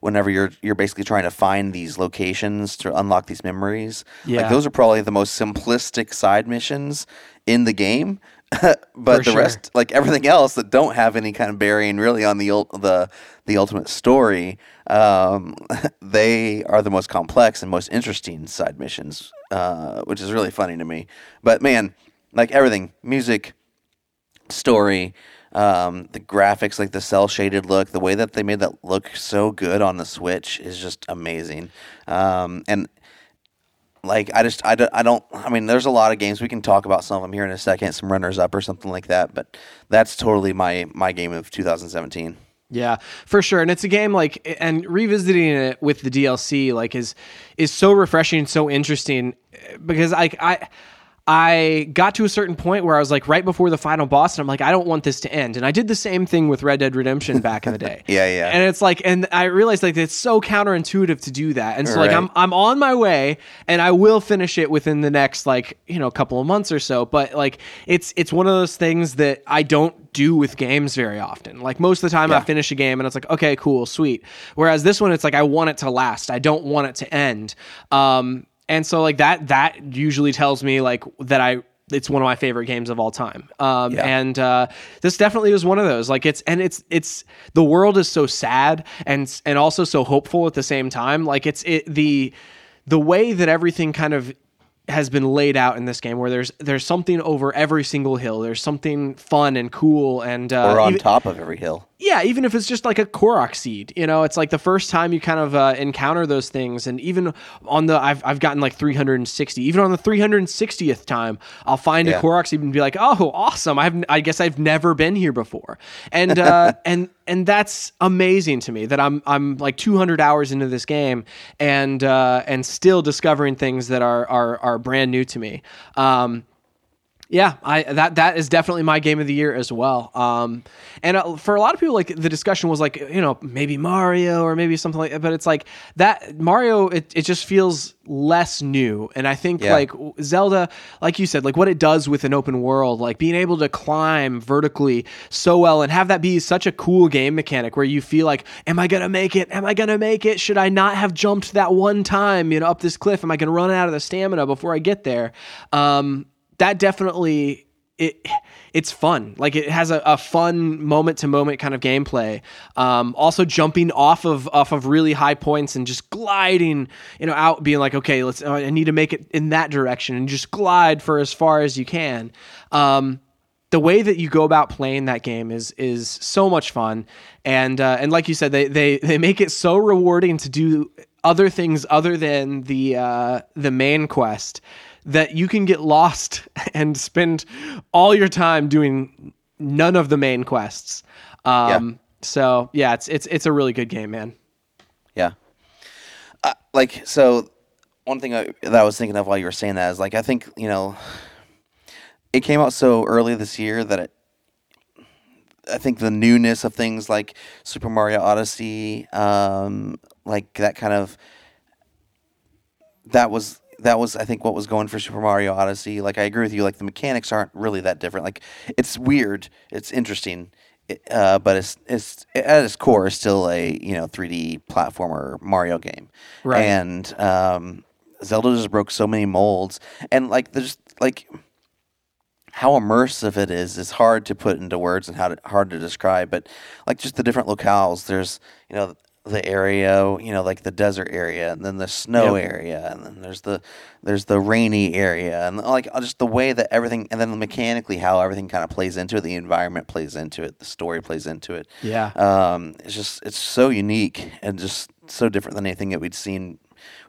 whenever you're basically trying to find these locations to unlock these memories. Yeah. Those are probably the most simplistic side missions in the game, but rest, everything else that don't have any kind of bearing really on the ultimate story, they are the most complex and most interesting side missions, which is really funny to me. But man, everything, music, story, the graphics, the cell shaded look, the way that they made that look so good on the Switch is just amazing, and. There's a lot of games. We can talk about some of them here in a second, some runners-up or something like that, but that's totally my game of 2017. Yeah, for sure. And it's a game, and revisiting it with the DLC, is so refreshing, so interesting, because I got to a certain point where I was right before the final boss, and I'm I don't want this to end. And I did the same thing with Red Dead Redemption back in the day. Yeah. And it's and I realized it's so counterintuitive to do that. And so right. I'm on my way, and I will finish it within the next couple of months or so. But it's one of those things that I don't do with games very often. Most of the time I finish a game and it's okay, cool, sweet. Whereas this one, it's I want it to last. I don't want it to end. And so that usually tells me that I it's one of my favorite games of all time. And this definitely was one of those. Like it's the world is so sad and also so hopeful at the same time. Like the way that everything kind of has been laid out in this game, where there's something over every single hill. There's something fun and cool, and or on top of every hill. Yeah, even if it's just like a Korok seed, you know, it's like the first time you kind of encounter those things. And even on the I've gotten like 360. Even on the 360th time, I'll find a Korok seed and be like, oh, awesome! I guess I've never been here before, and and that's amazing to me that I'm like 200 hours into this game and still discovering things that are brand new to me. That is definitely my game of the year as well. And for a lot of people, like the discussion was like, you know, maybe Mario or maybe something like that. But it's like that Mario, it just feels less new. And I think like Zelda, like you said, like what it does with an open world, like being able to climb vertically so well and have that be such a cool game mechanic where you feel like, am I going to make it? Am I going to make it? Should I not have jumped that one time, you know, up this cliff? Am I going to run out of the stamina before I get there? That definitely it's fun. Like it has a fun moment to moment kind of gameplay. Also jumping off of really high points and just gliding, you know, out, being like, okay, I need to make it in that direction and just glide for as far as you can. The way that you go about playing that game is so much fun. And like you said, they make it so rewarding to do other things other than the main quest, that you can get lost and spend all your time doing none of the main quests. So yeah, it's a really good game, man. Yeah. So one thing that I was thinking of while you were saying that is like, I think, you know, it came out so early this year that I think the newness of things like Super Mario Odyssey, like that kind of, that was, I think, what was going for Super Mario Odyssey. Like, I agree with you. Like, the mechanics aren't really that different. Like, it's weird. It's interesting. But it's at its core is still a, you know, 3D platformer Mario game. Right. And Zelda just broke so many molds. And, like, there's, like, how immersive it is hard to put into words and hard to describe. But, like, just the different locales. There's, you know, the area, you know, like the desert area, and then the snow area, and then there's the rainy area, and like just the way that everything, and then mechanically how everything kind of plays into it, the environment plays into it, the story plays into it. Yeah. It's so unique and just so different than anything that we've seen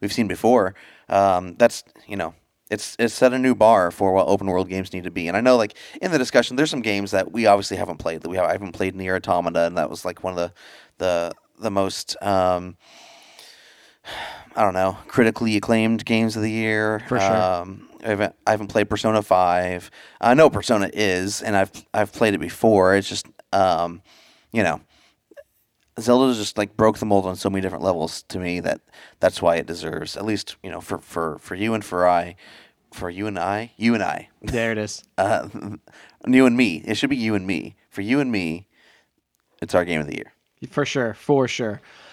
before. That's, you know, it's set a new bar for what open world games need to be. And I know, like, in the discussion, there's some games that we obviously haven't played, I haven't played Nier Automata, and that was like one of the most, I don't know, critically acclaimed games of the year. For sure. I haven't played Persona 5. I know Persona is, and I've played it before. It's just, you know, Zelda just like broke the mold on so many different levels to me that's why it deserves, at least, you know, for you and for you and I. There it is. You and me. It should be you and me. For you and me, it's our game of the year. For sure.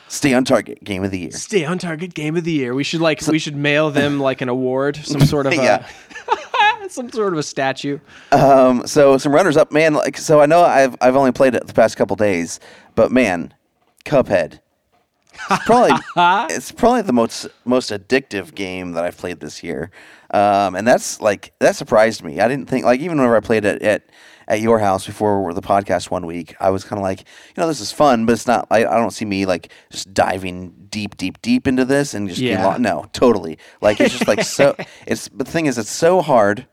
Stay on target, game of the year. We should we should mail them like an award, some sort of some sort of a statue. So some runners up, man. Like, so I know I've only played it the past couple days, but man, Cuphead. It's probably the most addictive game that I've played this year, and that's like that surprised me. I didn't think, like, even whenever I played it at your house before the podcast one week, I was kind of like, you know, this is fun, but it's not. I don't see me like just diving deep into this and just no, totally. Like it's just like so. The thing is, it's so hard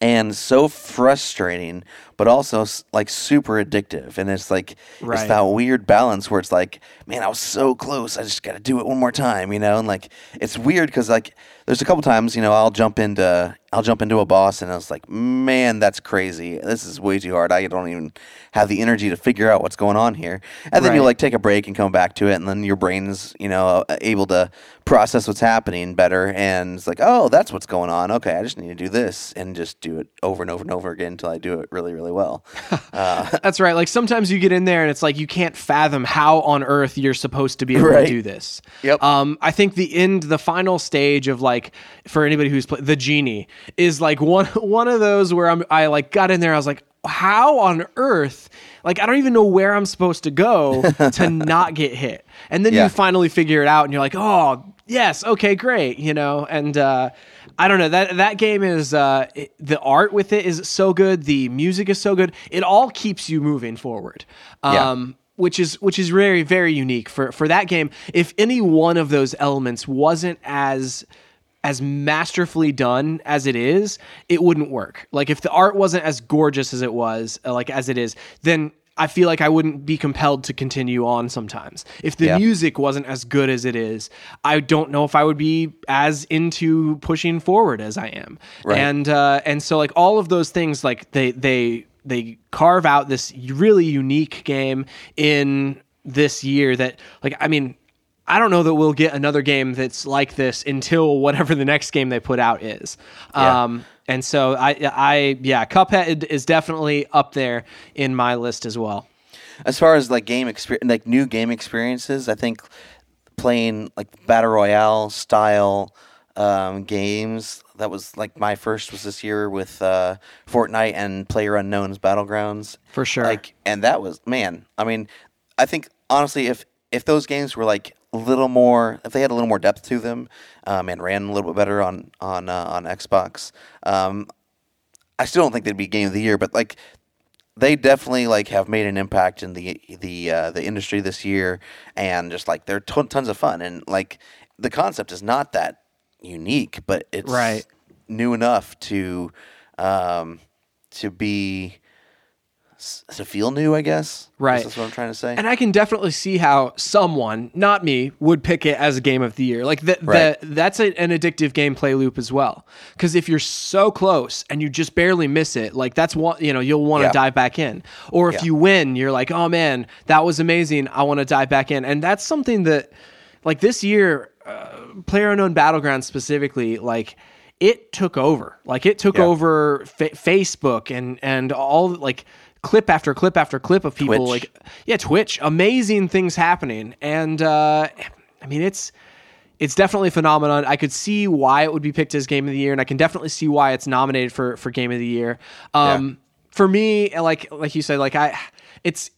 and so frustrating, but also like super addictive. And it's like it's that weird balance where it's like, man, I was so close. I just got to do it one more time, you know. And like it's weird because like there's a couple times, you know, I'll jump into a boss and I was like, man, that's crazy. This is way too hard. I don't even have the energy to figure out what's going on here. And then you like take a break and come back to it, and then your brain's, you know, able to process what's happening better. And it's like, oh, that's what's going on. Okay, I just need to do this and just do it over and over and over again until I do it really, really well. That's right. Like sometimes you get in there and it's like you can't fathom how on earth you're supposed to be able to do this. Yep. I think the final stage of like like, for anybody who's played, The Genie is like one of those where I like got in there. I was like, how on earth, like, I don't even know where I'm supposed to go to not get hit. And then you finally figure it out and you're like, oh yes. Okay, great. You know? And, I don't know, that game is, the art with it is so good. The music is so good. It all keeps you moving forward. Which is very, very unique for that game. If any one of those elements wasn't as masterfully done as it is, it wouldn't work. Like, if the art wasn't as gorgeous as it was, as it is, then I feel like I wouldn't be compelled to continue on sometimes. If the music wasn't as good as it is, I don't know if I would be as into pushing forward as I am. Right. And so, like, all of those things, like, they carve out this really unique game in this year that, like, I mean, I don't know that we'll get another game that's like this until whatever the next game they put out is. Yeah. And so Cuphead is definitely up there in my list as well. As far as like game experience, like new game experiences, I think playing like battle royale style games, that was like my first was this year with Fortnite and PlayerUnknown's Battlegrounds. For sure. Like, and that was, man, I mean, I think honestly, if those games were like a little more, if they had a little more depth to them, and ran a little bit better on Xbox, I still don't think they'd be Game of the Year, but like they definitely like have made an impact in the industry this year, and just like they're tons of fun, and like the concept is not that unique, but it's new enough to be. To feel new, I guess. Right. That's what I'm trying to say. And I can definitely see how someone, not me, would pick it as a game of the year. Like that's an addictive gameplay loop as well. Because if you're so close and you just barely miss it, like that's one, you know, you'll want to dive back in. Or if you win, you're like, oh man, that was amazing. I want to dive back in. And that's something that, like this year, PlayerUnknown Battlegrounds specifically, like it took over. Like it took over Facebook and all like. Clip after clip after clip of people Twitch. Twitch, amazing things happening, and I mean it's definitely a phenomenon. I could see why it would be picked as Game of the Year, and I can definitely see why it's nominated for Game of the Year. For me, like you said, like I love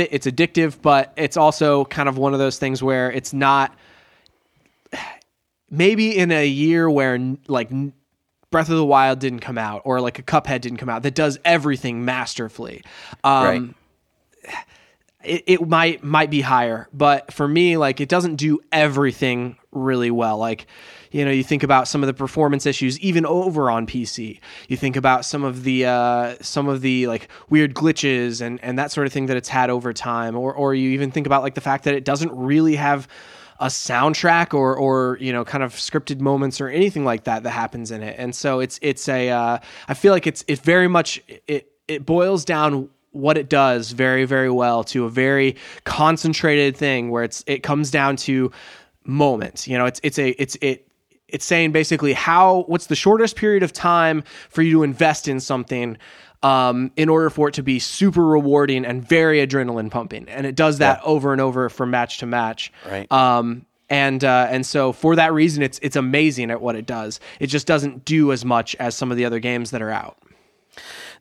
it. It's addictive, but it's also kind of one of those things where it's not. Maybe in a year where like. Breath of the Wild didn't come out, or like a Cuphead didn't come out that does everything masterfully. It might be higher, but for me, like it doesn't do everything really well. Like, you know, you think about some of the performance issues, even over on PC, you think about some of the like weird glitches and that sort of thing that it's had over time. Or you even think about like the fact that it doesn't really have a soundtrack or you know kind of scripted moments or anything like that happens in it, and so it's a I feel like it's very much it boils down what it does very very well to a very concentrated thing where it comes down to moments. You know, it's saying basically what's the shortest period of time for you to invest in something in order for it to be super rewarding and very adrenaline pumping. And it does that over and over from match to match. Right. And so for that reason, it's amazing at what it does. It just doesn't do as much as some of the other games that are out.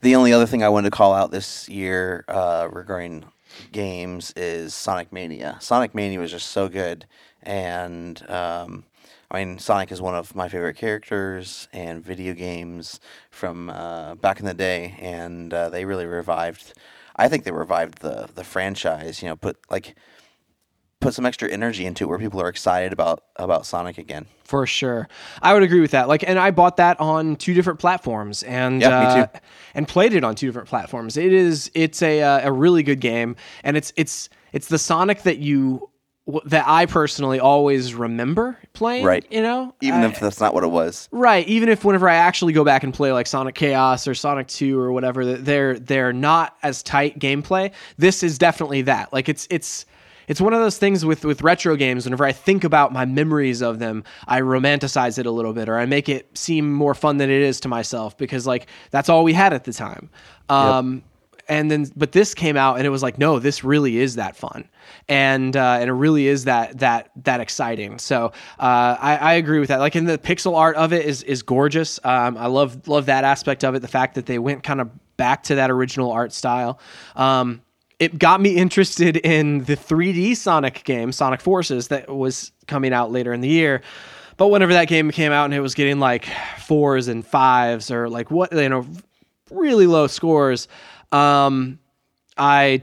The only other thing I wanted to call out this year, regarding games is Sonic Mania. Sonic Mania was just so good. And, I mean, Sonic is one of my favorite characters and video games from back in the day, and they really revived. I think they revived the franchise. You know, put some extra energy into it where people are excited about Sonic again. For sure, I would agree with that. Like, and I bought that on two different platforms, and me too. And played it on two different platforms. It's a really good game, and it's the Sonic that I personally always remember playing, right? You know, even if that's not what it was, right? Even if whenever I actually go back and play like Sonic Chaos or Sonic 2 or whatever, they're not as tight gameplay. This is definitely that. Like it's one of those things with retro games. Whenever I think about my memories of them, I romanticize it a little bit, or I make it seem more fun than it is to myself because like that's all we had at the time. And then, but this came out and it was like, no, this really is that fun. And it really is that exciting. So, I agree with that. Like, in the pixel art of it is gorgeous. I love that aspect of it. The fact that they went kind of back to that original art style. It got me interested in the 3D Sonic game, Sonic Forces, that was coming out later in the year. But whenever that game came out and it was getting like 4s and 5s or like what, you know, really low scores, I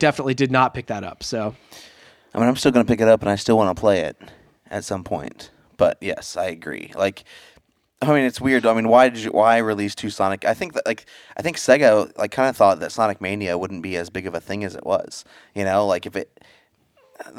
definitely did not pick that up. So, I mean, I'm still going to pick it up and I still want to play it at some point. But yes, I agree. Like, I mean, it's weird. I mean, why release 2 Sonic? I think Sega kind of thought that Sonic Mania wouldn't be as big of a thing as it was. You know, like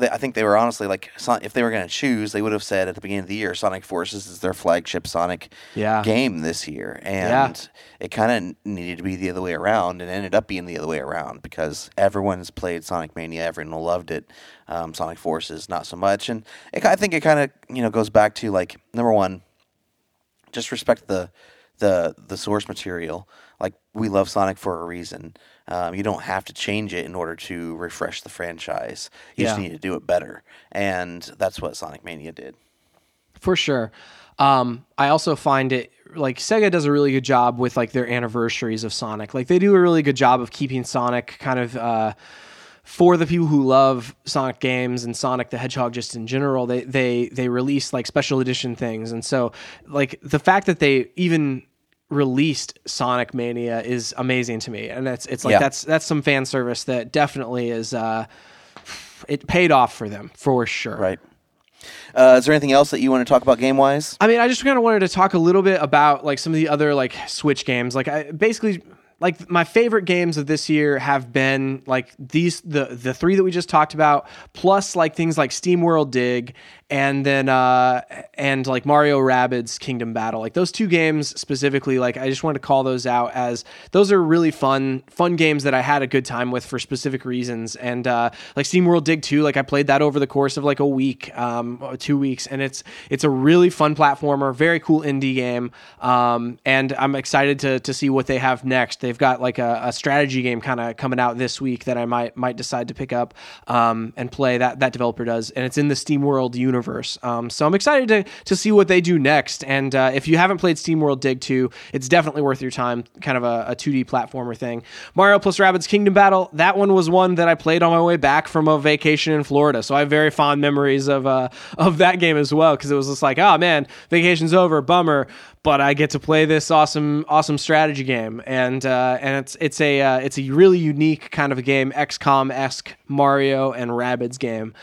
I think they were honestly like, if they were going to choose, they would have said at the beginning of the year, Sonic Forces is their flagship Sonic game this year, and it kind of needed to be the other way around, and ended up being the other way around because everyone's played Sonic Mania, everyone loved it. Sonic Forces, not so much, and I think it kind of goes back to like, number one, just respect the source material. Like, we love Sonic for a reason. You don't have to change it in order to refresh the franchise. You just need to do it better, and that's what Sonic Mania did, for sure. I also find it like Sega does a really good job with like their anniversaries of Sonic. Like, they do a really good job of keeping Sonic kind of for the people who love Sonic games and Sonic the Hedgehog just in general. They release like special edition things. And so like the fact that they even released Sonic Mania is amazing to me. And that's some fan service that definitely is, it paid off for them for sure. Right. Is there anything else that you want to talk about game wise? I mean, I just kind of wanted to talk a little bit about like some of the other like Switch games. Like, I basically, like, my favorite games of this year have been like these, the 3 that we just talked about, plus like things like SteamWorld Dig, and then and like Mario Rabbids Kingdom Battle. Like, those 2 games specifically, like, I just wanted to call those out as those are really fun games that I had a good time with for specific reasons. And like SteamWorld Dig 2, like, I played that over the course of like a week, 2 weeks, and it's a really fun platformer, very cool indie game. And I'm excited to see what they have next. They've got like a strategy game kind of coming out this week that I might decide to pick up and play. That developer does, and it's in the SteamWorld universe. So I'm excited to see what they do next. And if you haven't played SteamWorld Dig 2, it's definitely worth your time. Kind of a 2D platformer thing. Mario plus Rabbids Kingdom Battle. That one was one that I played on my way back from a vacation in Florida. So I have very fond memories of that game as well, because it was just like, oh man, vacation's over, bummer. But I get to play this awesome strategy game, and it's a really unique kind of a game, XCOM-esque Mario and Rabbids game.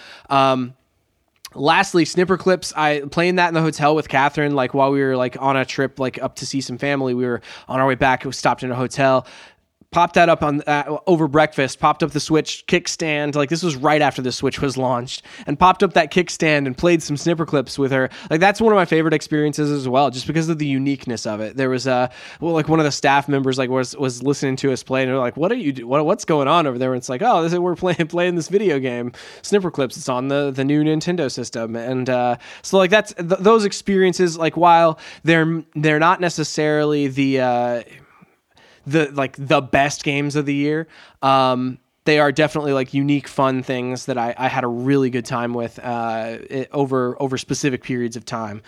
Lastly, Snipperclips. I playing that in the hotel with Catherine. Like, while we were like on a trip, like up to see some family, we were on our way back. We stopped in a hotel. Popped that up on over breakfast, popped up the Switch kickstand. Like, this was right after the Switch was launched, and popped up that kickstand and played some Snipperclips with her. Like, that's one of my favorite experiences as well, just because of the uniqueness of it. There was like one of the staff members like was listening to us play, and they're like, "What are you do? What's going on over there?" And it's like, "Oh, we're playing this video game, Snipperclips. It's on the new Nintendo system." And so like that's those experiences. Like, while they're not necessarily the best games of the year, they are definitely like unique, fun things that I had a really good time with over specific periods of time.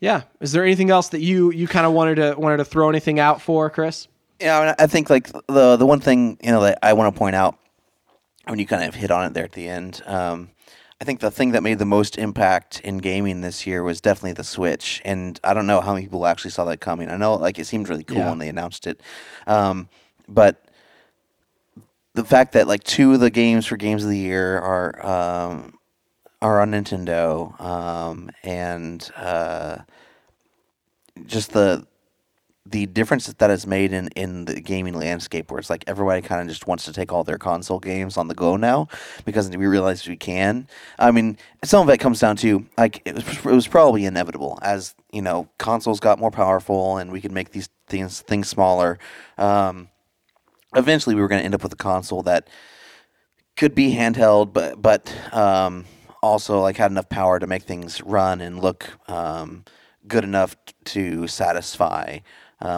Is there anything else that you kind of wanted to throw anything out for, Chris? Yeah, I mean, I think like the one thing that I want to point out, when you kind of hit on it there at the end. I think the thing that made the most impact in gaming this year was definitely the Switch, and I don't know how many people actually saw that coming. I know, like, it seemed really cool when they announced it, but the fact that like 2 of the games for Games of the Year are on Nintendo, and just the difference that is made in the gaming landscape, where it's like everybody kind of just wants to take all their console games on the go now because we realize we can. I mean, some of it comes down to like it was probably inevitable, as consoles got more powerful and we could make these things smaller. Eventually, we were going to end up with a console that could be handheld, but also like had enough power to make things run and look good enough to satisfy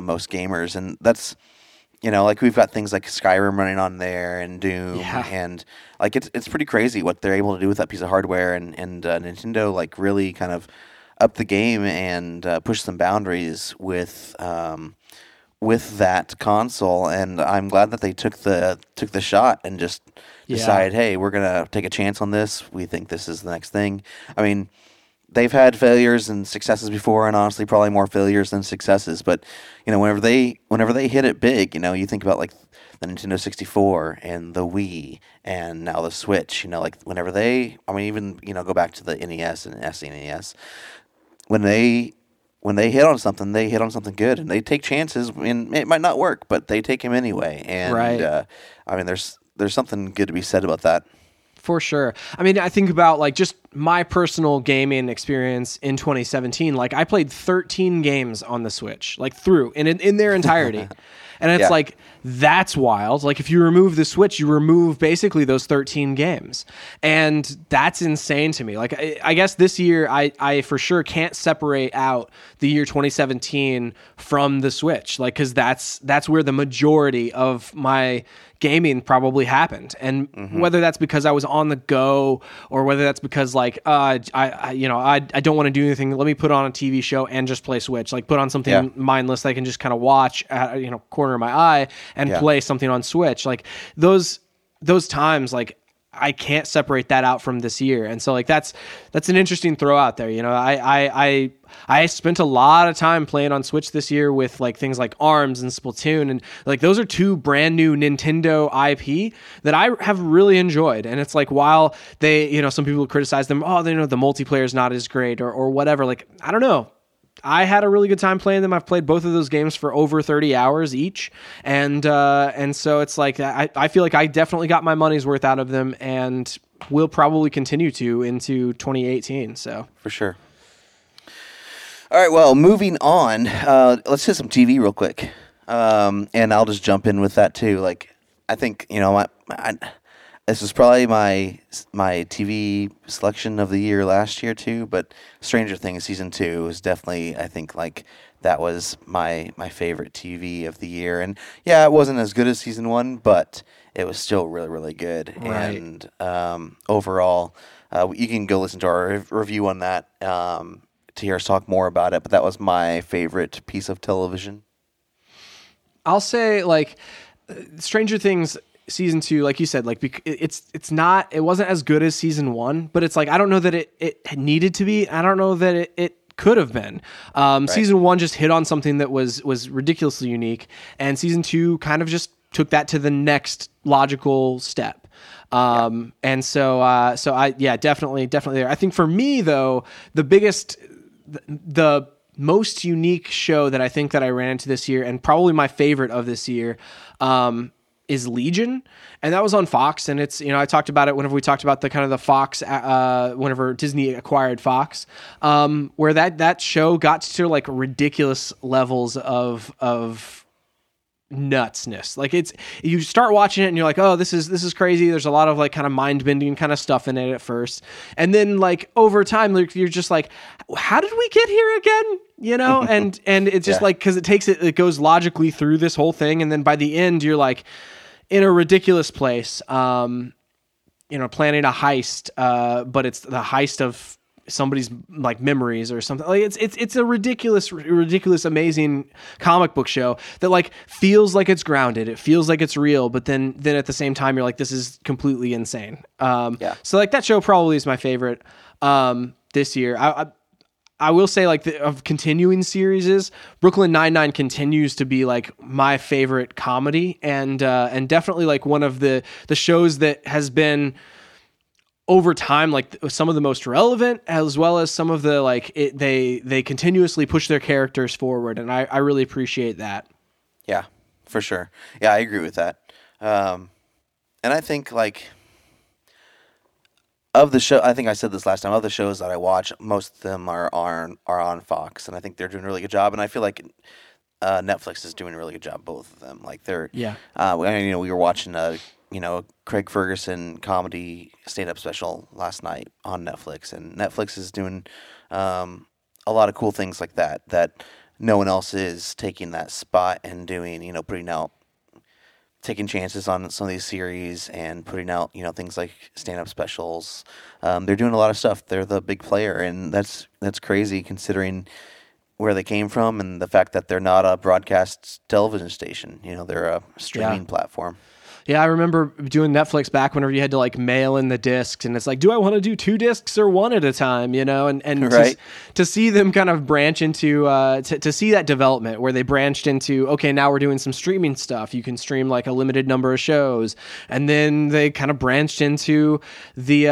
most gamers, and that's You know, like, we've got things like Skyrim running on there and Doom, and, like, it's pretty crazy what they're able to do with that piece of hardware, and Nintendo, like, really kind of up the game and push some boundaries with that console, and I'm glad that they took the shot and just decided, hey, we're going to take a chance on this. We think this is the next thing. I mean, they've had failures and successes before, and honestly, probably more failures than successes. But, you know, whenever they hit it big, you know, you think about, like, the Nintendo 64 and the Wii and now the Switch. You know, like, whenever they, I mean, even, you know, go back to the NES and SNES. When they hit on something, they hit on something good, and they take chances. And it might not work, but they take them anyway. And I mean, there's something good to be said about that. For sure. I mean, I think about, like, just my personal gaming experience in 2017. Like, I played 13 games on the Switch, like, through in their entirety. And it's like, that's wild. Like, if you remove the Switch, you remove basically those 13 games. And that's insane to me. Like, I guess this year, I for sure can't separate out the year 2017 from the Switch. Like, because that's where the majority of my gaming probably happened. And whether that's because I was on the go, or whether that's because, like, I don't want to do anything. Let me put on a TV show and just play Switch. Like, put on something mindless that I can just kind of watch at, you know, corner of my eye, and play something on Switch. Like, those times, like, I can't separate that out from this year. And so, like, that's an interesting throw out there. You know, I spent a lot of time playing on Switch this year with, like, things like ARMS and Splatoon, and, like, those are two brand new Nintendo IP that I have really enjoyed. And it's like, while they, you know, some people criticize them, oh, they know the multiplayer is not as great or whatever. Like, I don't know. I had a really good time playing them. I've played both of those games for over 30 hours each. And so it's like, I feel like I definitely got my money's worth out of them, and will probably continue to into 2018. So for sure. All right. Well, moving on, let's hit some TV real quick. And I'll just jump in with that too. Like, I think, you know, this is probably my TV selection of the year last year too, but Stranger Things season 2 was definitely, I think, like, that was my favorite TV of the year. And yeah, it wasn't as good as season 1, but it was still really, really good. Right. And overall, you can go listen to our review on that to hear us talk more about it. But that was my favorite piece of television. I'll say, like, Stranger Things season 2, like you said, like, it wasn't as good as season 1, but it's like, I don't know that it needed to be. I don't know that it could have been. Right. Season 1 just hit on something that was ridiculously unique, and season 2 kind of just took that to the next logical step. And so I definitely there. I think for me, though, the most unique show that I think that I ran into this year, and probably my favorite of this year, is Legion, and that was on Fox. And it's, you know, I talked about it whenever we talked about the kind of the Fox, whenever Disney acquired Fox, where that show got to, like, ridiculous levels of nutsness. Like, it's, you start watching it and you're like, oh, this is crazy. There's a lot of, like, kind of mind bending kind of stuff in it at first. And then, like, over time, like, you're just like, how did we get here again? You know? And it's just like, cause it goes logically through this whole thing. And then by the end, you're like, in a ridiculous place, you know, planning a heist, but it's the heist of somebody's, like, memories or something. Like, it's a ridiculous, amazing comic book show that, like, feels like it's grounded. It feels like it's real, but then at the same time, you're like, this is completely insane. So, like, that show probably is my favorite this year. I will say, like, of continuing series, Brooklyn Nine-Nine continues to be, like, my favorite comedy, and definitely, like, one of the shows that has been over time, like, some of the most relevant, as well as some of the, like, they continuously push their characters forward, and I really appreciate that. Yeah, for sure. Yeah, I agree with that. And I think, like, of the show, I think I said this last time, of the shows that I watch, most of them are on Fox, and I think they're doing a really good job. And I feel like Netflix is doing a really good job, both of them. Like, they're you know, we were watching Craig Ferguson comedy stand-up special last night on Netflix, and Netflix is doing a lot of cool things like that no one else is taking that spot and doing. You know, putting out taking chances on some of these series and putting out, you know, things like stand-up specials. They're doing a lot of stuff. They're the big player, and that's crazy considering where they came from and the fact that they're not a broadcast television station. You know, they're a streaming platform. Yeah, I remember doing Netflix back whenever you had to like mail in the discs, and it's like, do I want to do two discs or one at a time, you know? And right. to see them kind of branch into, to see that development where they branched into, okay, now we're doing some streaming stuff. You can stream like a limited number of shows. And then they kind of branched into the,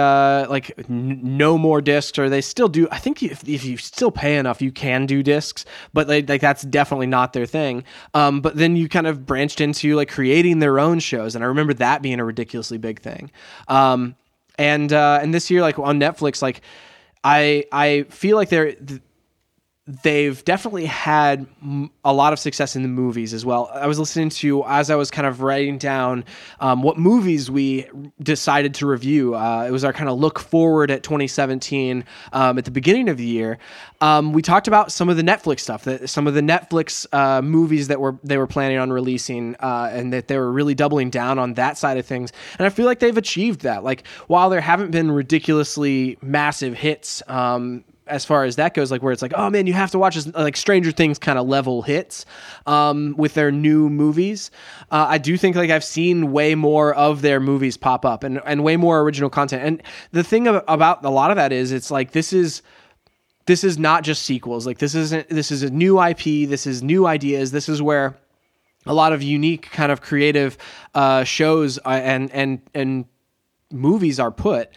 no more discs, or they still do. I think if you still pay enough, you can do discs, but like that's definitely not their thing. But then you kind of branched into like creating their own shows. And I remember that being a ridiculously big thing. And this year, like on Netflix, like I feel like they've definitely had a lot of success in the movies as well. I was listening to, as I was kind of writing down what movies we decided to review. It was our kind of look forward at 2017 at the beginning of the year. We talked about some of the Netflix stuff, some of the Netflix movies that they were planning on releasing and that they were really doubling down on that side of things. And I feel like they've achieved that. Like while there haven't been ridiculously massive hits, as far as that goes, like where it's like, oh man, you have to watch this, like Stranger Things kind of level hits with their new movies. I do think like I've seen way more of their movies pop up and way more original content. And the thing about a lot of that is it's like, this is not just sequels. Like this is a new IP. This is new ideas. This is where a lot of unique kind of creative shows and movies are put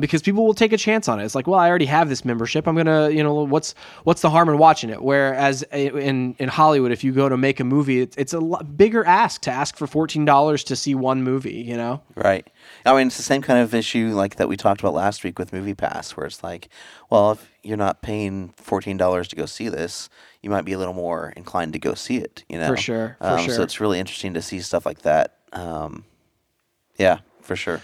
because people will take a chance on it. It's like, well, I already have this membership. I'm gonna, you know, what's the harm in watching it? Whereas in Hollywood, if you go to make a movie, it's a bigger ask to ask for $14 to see one movie, you know? Right. I mean, it's the same kind of issue like that we talked about last week with MoviePass, where it's like, well, if you're not paying $14 to go see this, you might be a little more inclined to go see it, you know? For sure. So it's really interesting to see stuff like that. Yeah, for sure.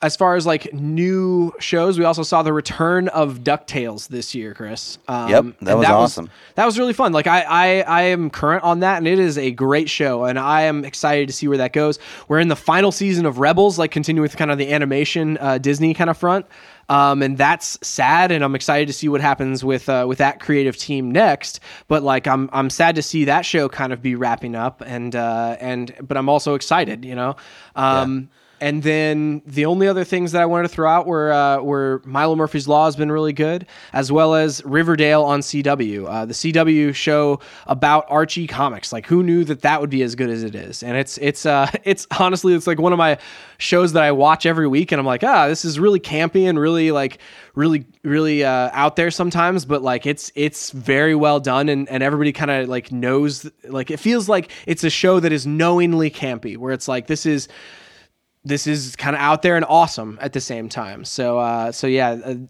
As far as like new shows, we also saw the return of DuckTales this year, Chris. That was awesome. That was really fun. Like I am current on that, and it is a great show, and I am excited to see where that goes. We're in the final season of Rebels, like continuing with kind of the animation Disney kind of front. And that's sad, and I'm excited to see what happens with that creative team next. But like, I'm sad to see that show kind of be wrapping up, but I'm also excited, you know. Yeah. And then the only other things that I wanted to throw out were Milo Murphy's Law has been really good, as well as Riverdale on CW, the CW show about Archie comics. Like, who knew that would be as good as it is? And it's honestly, it's like one of my shows that I watch every week, and I'm like, this is really campy and really like really out there sometimes, but like it's very well done, and everybody kind of like knows, like it feels like it's a show that is knowingly campy, where it's like this is kind of out there and awesome at the same time. So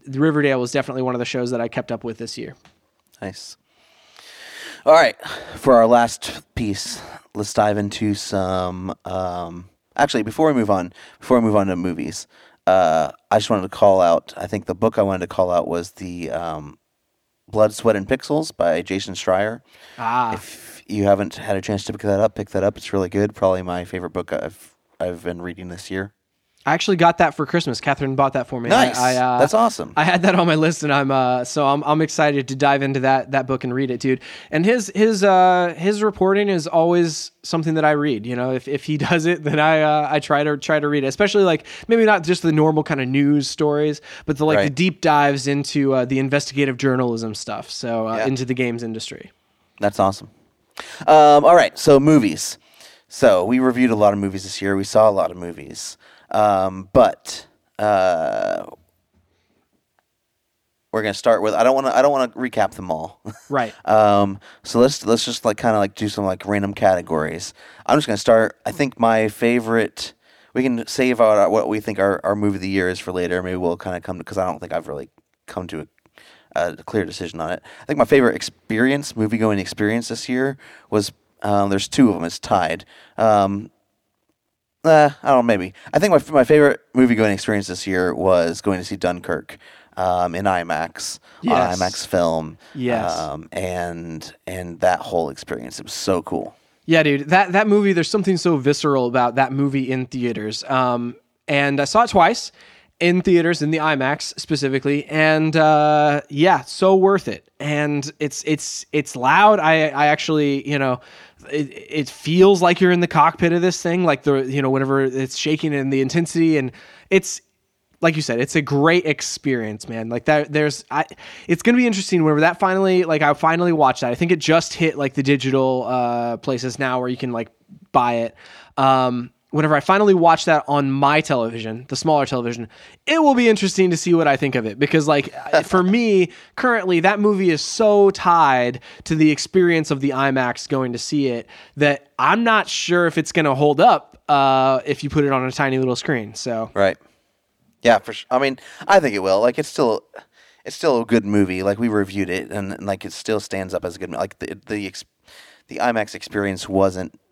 Riverdale was definitely one of the shows that I kept up with this year. Nice. All right, for our last piece, let's dive into some. Actually, before we move on to movies, I just wanted to call out. I think the book I wanted to call out was the Blood, Sweat, and Pixels by Jason Schreier. If you haven't had a chance to pick that up, It's really good. Probably my favorite book I've been reading this year. I actually got that for Christmas. Catherine bought that for me. Nice. I that's awesome. I had that on my list, and I'm excited to dive into that book and read it, dude. And his reporting is always something that I read. You know, if he does it, then I try to read it. Especially like maybe not just the normal kind of news stories, but the the deep dives into the investigative journalism stuff. So into the games industry. That's awesome. All right, so movies. So we reviewed a lot of movies this year. We saw a lot of movies, but we're gonna start with. I don't want to recap them all. Right. So let's just like kind of like do some like random categories. I'm just gonna start. I think my favorite. We can save out what we think our movie of the year is for later. Maybe we'll kind of come to, because I don't think I've really come to a clear decision on it. I think my favorite movie going experience this year was. There's two of them. It's tied. I don't know, maybe. I think my favorite movie-going experience this year was going to see Dunkirk in IMAX, on IMAX Film. Yes. And that whole experience. It was so cool. Yeah, dude, that movie, there's something so visceral about that movie in theaters. And I saw it twice in theaters, in the IMAX specifically. And yeah, so worth it. And it's loud. I actually, you know, it feels like you're in the cockpit of this thing, like the, you know, whenever it's shaking and the intensity, and it's, like you said, it's a great experience, man. Like that, it's going to be interesting whenever that finally, like I finally watched that. I think it just hit like the digital places now where you can like buy it. Whenever I finally watch that on my television, the smaller television, it will be interesting to see what I think of it. Because like for me currently, that movie is so tied to the experience of the IMAX going to see it that I'm not sure if it's going to hold up if you put it on a tiny little screen. So, right. Yeah, for sure. I mean, I think it will. Like, it's still a good movie. Like, we reviewed it, and like, it still stands up as a good movie. Like, the IMAX experience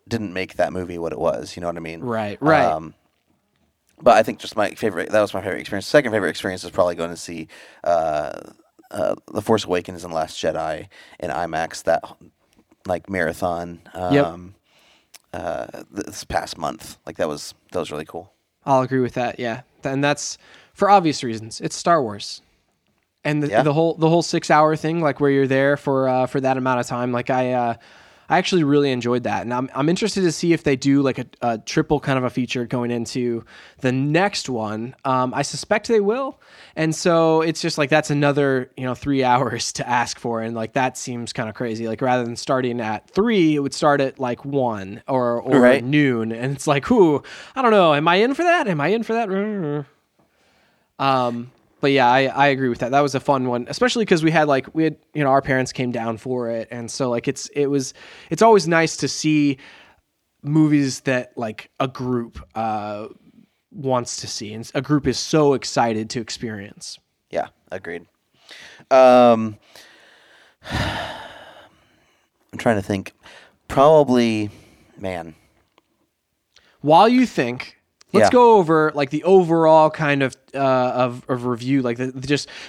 didn't make that movie what it was. You know what I mean? Right. But I think just that was my favorite experience. Second favorite experience is probably going to see The Force Awakens and Last Jedi in IMAX, that, like, marathon this past month. Like, that was really cool. I'll agree with that, yeah. And that's for obvious reasons. It's Star Wars, and the whole 6-hour thing, like where you're there for that amount of time. Like I actually really enjoyed that, and I'm interested to see if they do like a triple kind of a feature going into the next one. I suspect they will, and so it's just like that's another 3 hours to ask for, and like that seems kind of crazy. Like rather than starting at 3, it would start at like 1 or right. noon, and it's like, ooh, I don't know. Am I in for that? But yeah, I agree with that. That was a fun one, especially because we had our parents came down for it, and so like it's always nice to see movies that like a group wants to see, and a group is so excited to experience. Yeah, agreed. I'm trying to think. Probably, man. While you think. Let's go over like the overall kind of review. Like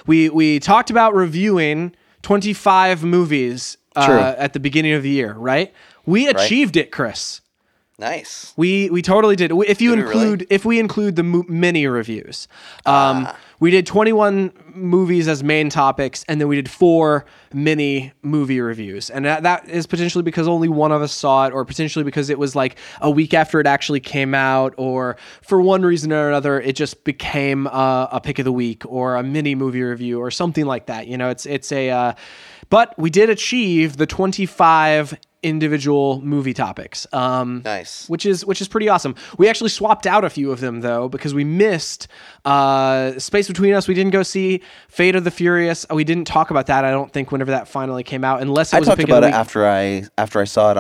we talked about reviewing 25 movies at the beginning of the year, right? We achieved it, Chris. Nice. We totally did. If we include the mini reviews, we did 21 movies as main topics, and then we did 4 mini movie reviews. And that is potentially because only one of us saw it, or potentially because it was like a week after it actually came out, or for one reason or another, it just became a pick of the week or a mini movie review or something like that. You know, but we did achieve the 25 individual movie topics. Nice. Which is pretty awesome. We actually swapped out a few of them though, because we missed Space Between Us. We didn't go see Fate of the Furious. We didn't talk about that, I don't think, whenever that finally came out, unless it was a pick of the week. I talked about it after I saw it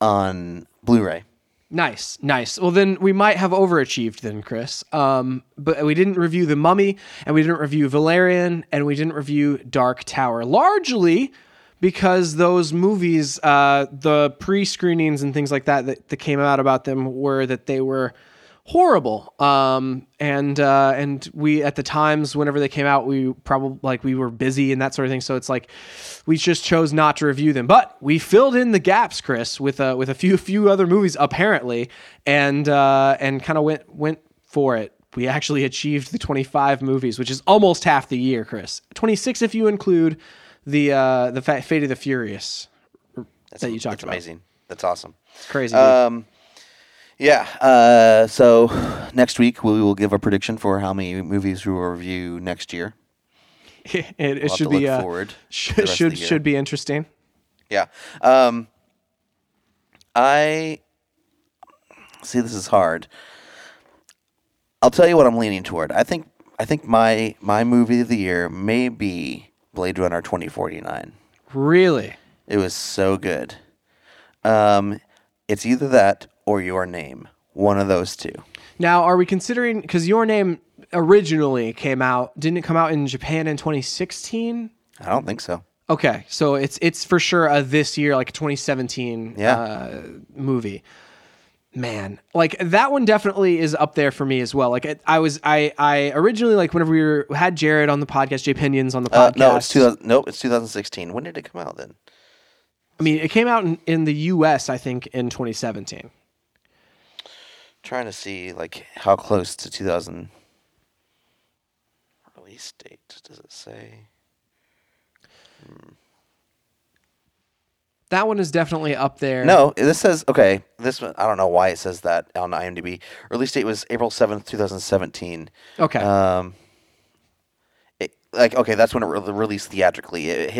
on Blu-ray. Nice. Well, then we might have overachieved then, Chris. But we didn't review The Mummy, and we didn't review Valerian, and we didn't review Dark Tower. Largely because those movies, the pre-screenings and things like that came out about them were that they were horrible. And we, at the times, whenever they came out, we probably we were busy and that sort of thing. So it's like, we just chose not to review them, but we filled in the gaps, Chris, with a few other movies apparently, and kind of went for it. We actually achieved the 25 movies, which is almost half the year, Chris. 26 if you include the Fate of the Furious that you talked about. That's amazing. That's awesome. It's crazy. So next week we will give a prediction for how many movies we will review next year. It should be forward. Should be interesting. Yeah. I see. This is hard. I'll tell you what I'm leaning toward. I think my movie of the year may be Blade Runner 2049. Really? It was so good. It's either that or Your Name. One of those two. Now, are we considering, because Your Name originally came out, didn't it come out in Japan in 2016? I don't think so. Okay, so it's for sure a this year, like a 2017 movie. Man, like that one definitely is up there for me as well. Like I originally, like whenever we had Jared on the podcast, Jay Pinions on the podcast. No, it's 2016. When did it come out then? I mean, it came out in the U.S., I think, in 2017. I'm trying to see, like, how close to 2000 release date does it say? That one is definitely up there. No, this says, okay, this one, I don't know why it says that on IMDb. Release date was April 7th, 2017. Okay. That's when it released theatrically. It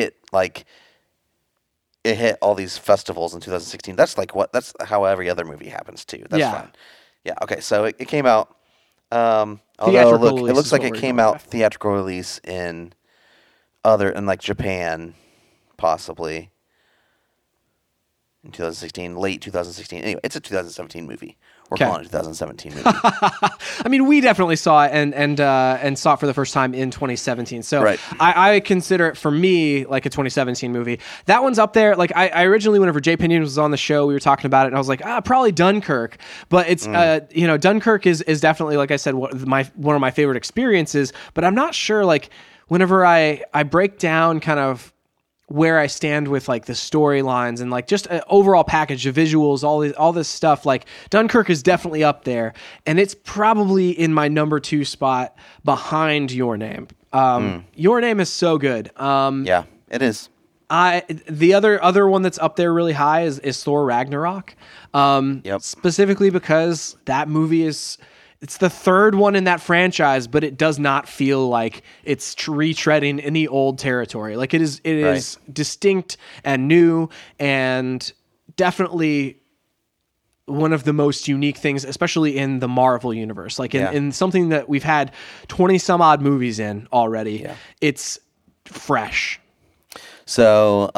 hit all these festivals in 2016. That's like what? That's how every other movie happens too. That's fine. Yeah. Okay. So it came out. It looks like it came out theatrical release in Japan, possibly in 2016, late 2016. Anyway, it's a 2017 movie. We're calling it a 2017 movie. I mean, we definitely saw it and saw it for the first time in 2017. So right. I consider it, for me, like a 2017 movie. That one's up there. Like I originally, whenever Jay Pinion was on the show, we were talking about it, and I was like, probably Dunkirk. But it's Dunkirk is definitely, like I said, one of my favorite experiences. But I'm not sure, like, whenever I break down kind of where I stand with like the storylines and like just an overall package of visuals, all this stuff, like Dunkirk is definitely up there, and it's probably in my number 2 spot behind Your Name. Your Name is so good. Yeah, it is. The other one that's up there really high is Thor Ragnarok. Specifically because that movie it's the third one in that franchise, but it does not feel like it's retreading any old territory. Like it is distinct and new, and definitely one of the most unique things, especially in the Marvel universe. Like in something that we've had 20 some odd movies in already, it's fresh. So,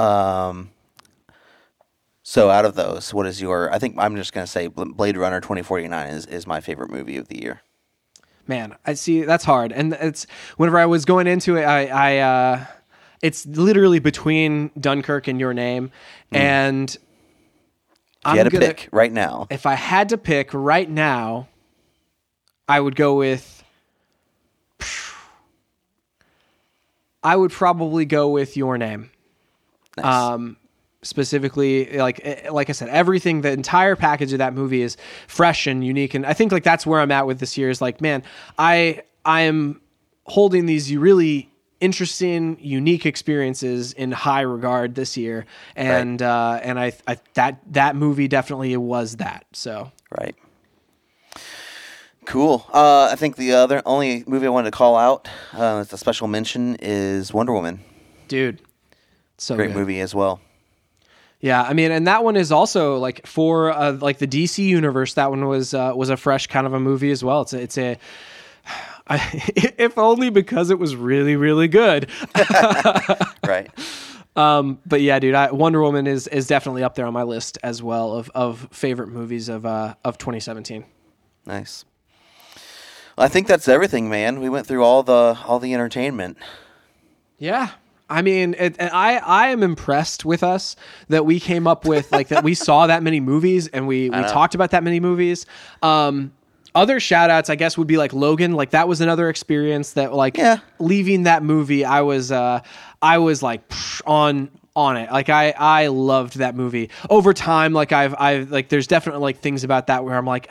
So out of those, what is your... I think I'm just going to say Blade Runner 2049 is my favorite movie of the year. Man, I see. That's hard. And it's whenever I was going into it, I it's literally between Dunkirk and Your Name. And if I had to pick right now, I would go with... I would probably go with Your Name. Nice. Specifically, like I said, everything, the entire package of that movie is fresh and unique, and I think like that's where I'm at with this year. Is like, man, I am holding these really interesting, unique experiences in high regard this year, and I that movie definitely was that. So right, cool. I think the other only movie I wanted to call out, it's a special mention, is Wonder Woman. Dude, so great movie as well. Yeah, I mean, and that one is also like for like the DC universe. That one was a fresh kind of a movie as well. If only because it was really, really good. Right. But yeah, dude, Wonder Woman is definitely up there on my list as well of favorite movies of 2017. Nice. Well, I think that's everything, man. We went through all the entertainment. Yeah. I mean, I am impressed with us that we came up with, like, that we saw that many movies and we talked about that many movies. Other shout outs, I guess, would be like Logan. Like that was another experience that leaving that movie, I was like on it. Like I loved that movie over time. Like I've like, there's definitely like things about that where I'm like,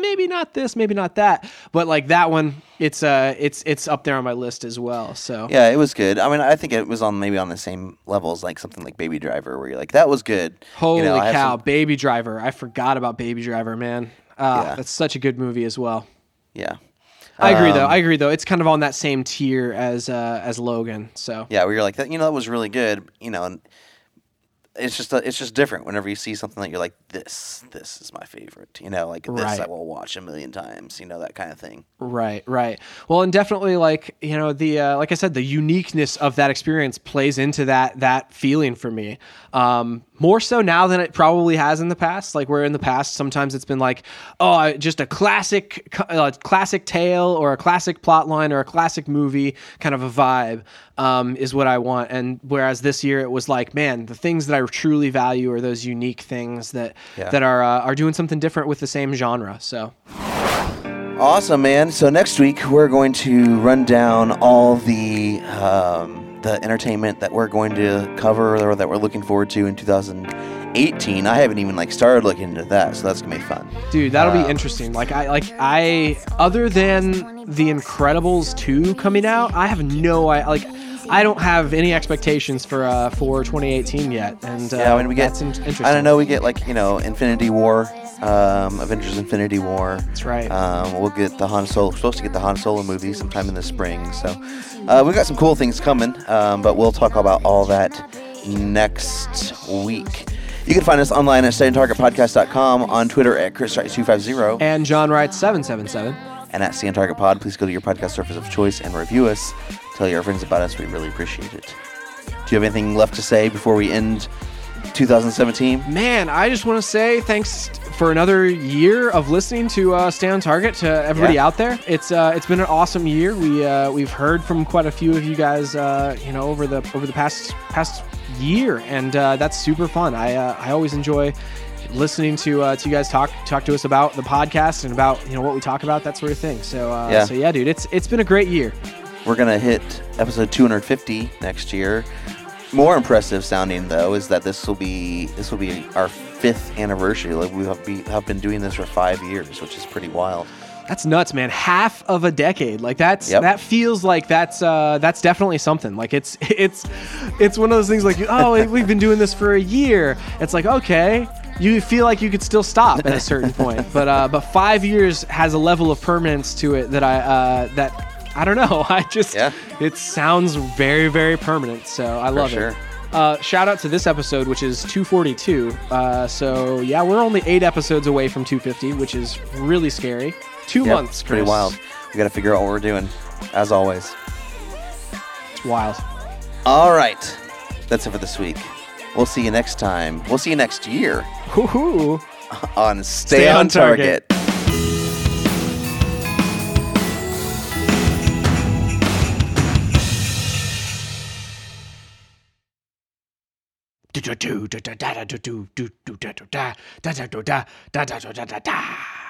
maybe not this, maybe not that, but like that one, it's up there on my list as well. So yeah, it was good. I mean, I think it was on the same levels, like something like Baby Driver, where you're like, that was good. Holy cow. Baby Driver. I forgot about Baby Driver, man. That's such a good movie as well. Yeah. I agree though. It's kind of on that same tier as Logan. So yeah, we were like that. That was really good. And it's just different whenever you see something that you're like, this is my favorite. Like this I will watch a million times. That kind of thing. Right. Well, and definitely like the like I said, the uniqueness of that experience plays into that feeling for me. More so now than it probably has in the past. Like where in the past, sometimes it's been like, oh, just a classic tale or a classic plot line or a classic movie kind of a vibe is what I want. And whereas this year it was like, man, the things that I truly value are those unique things that are doing something different with the same genre. So. Awesome, man. So next week we're going to run down all the the entertainment that we're going to cover or that we're looking forward to in 2018. I haven't even started looking into that, so that's gonna be fun, dude. That'll be interesting. I other than The Incredibles 2 coming out, I have no idea. I don't have any expectations for 2018 yet, and when we get, I don't know, we get Infinity War, Avengers: Infinity War. That's right. We'll get the Han Solo. We're supposed to get the Han Solo movie sometime in the spring, so we've got some cool things coming. But we'll talk about all that next week. You can find us online at StayOnTargetPodcast.com, on Twitter at ChrisWrites250 and JohnWrites777, and at StayOnTargetPod. Please go to your podcast service of choice and review us. Tell your friends about us. We really appreciate it. Do you have anything left to say before we end 2017? Man, I just want to say thanks for another year of listening to Stay on Target, to everybody out there. It's been an awesome year. We've heard from quite a few of you guys, over the past year, and that's super fun. I always enjoy listening to you guys talk to us about the podcast and about what we talk about, that sort of thing. So dude, it's been a great year. We're going to hit episode 250 next year. More impressive sounding, though, is that this will be our 5th anniversary. We have been doing this for 5 years, which is pretty wild. That's nuts, man. Half of a decade. That feels like that's definitely something. It's one of those things we've been doing this for a year. It's like, okay, you feel like you could still stop at a certain point. But 5 years has a level of permanence to it that I don't know. It sounds very, very permanent. So I love it. Shout out to this episode, which is 242. We're only 8 episodes away from 250, which is really scary. 2 months, Chris. Pretty wild. We got to figure out what we're doing, as always. It's wild. All right. That's it for this week. We'll see you next time. We'll see you next year. Woohoo. On Stay on Target. Do do do da da da do do do da da da da da da da da da da da da.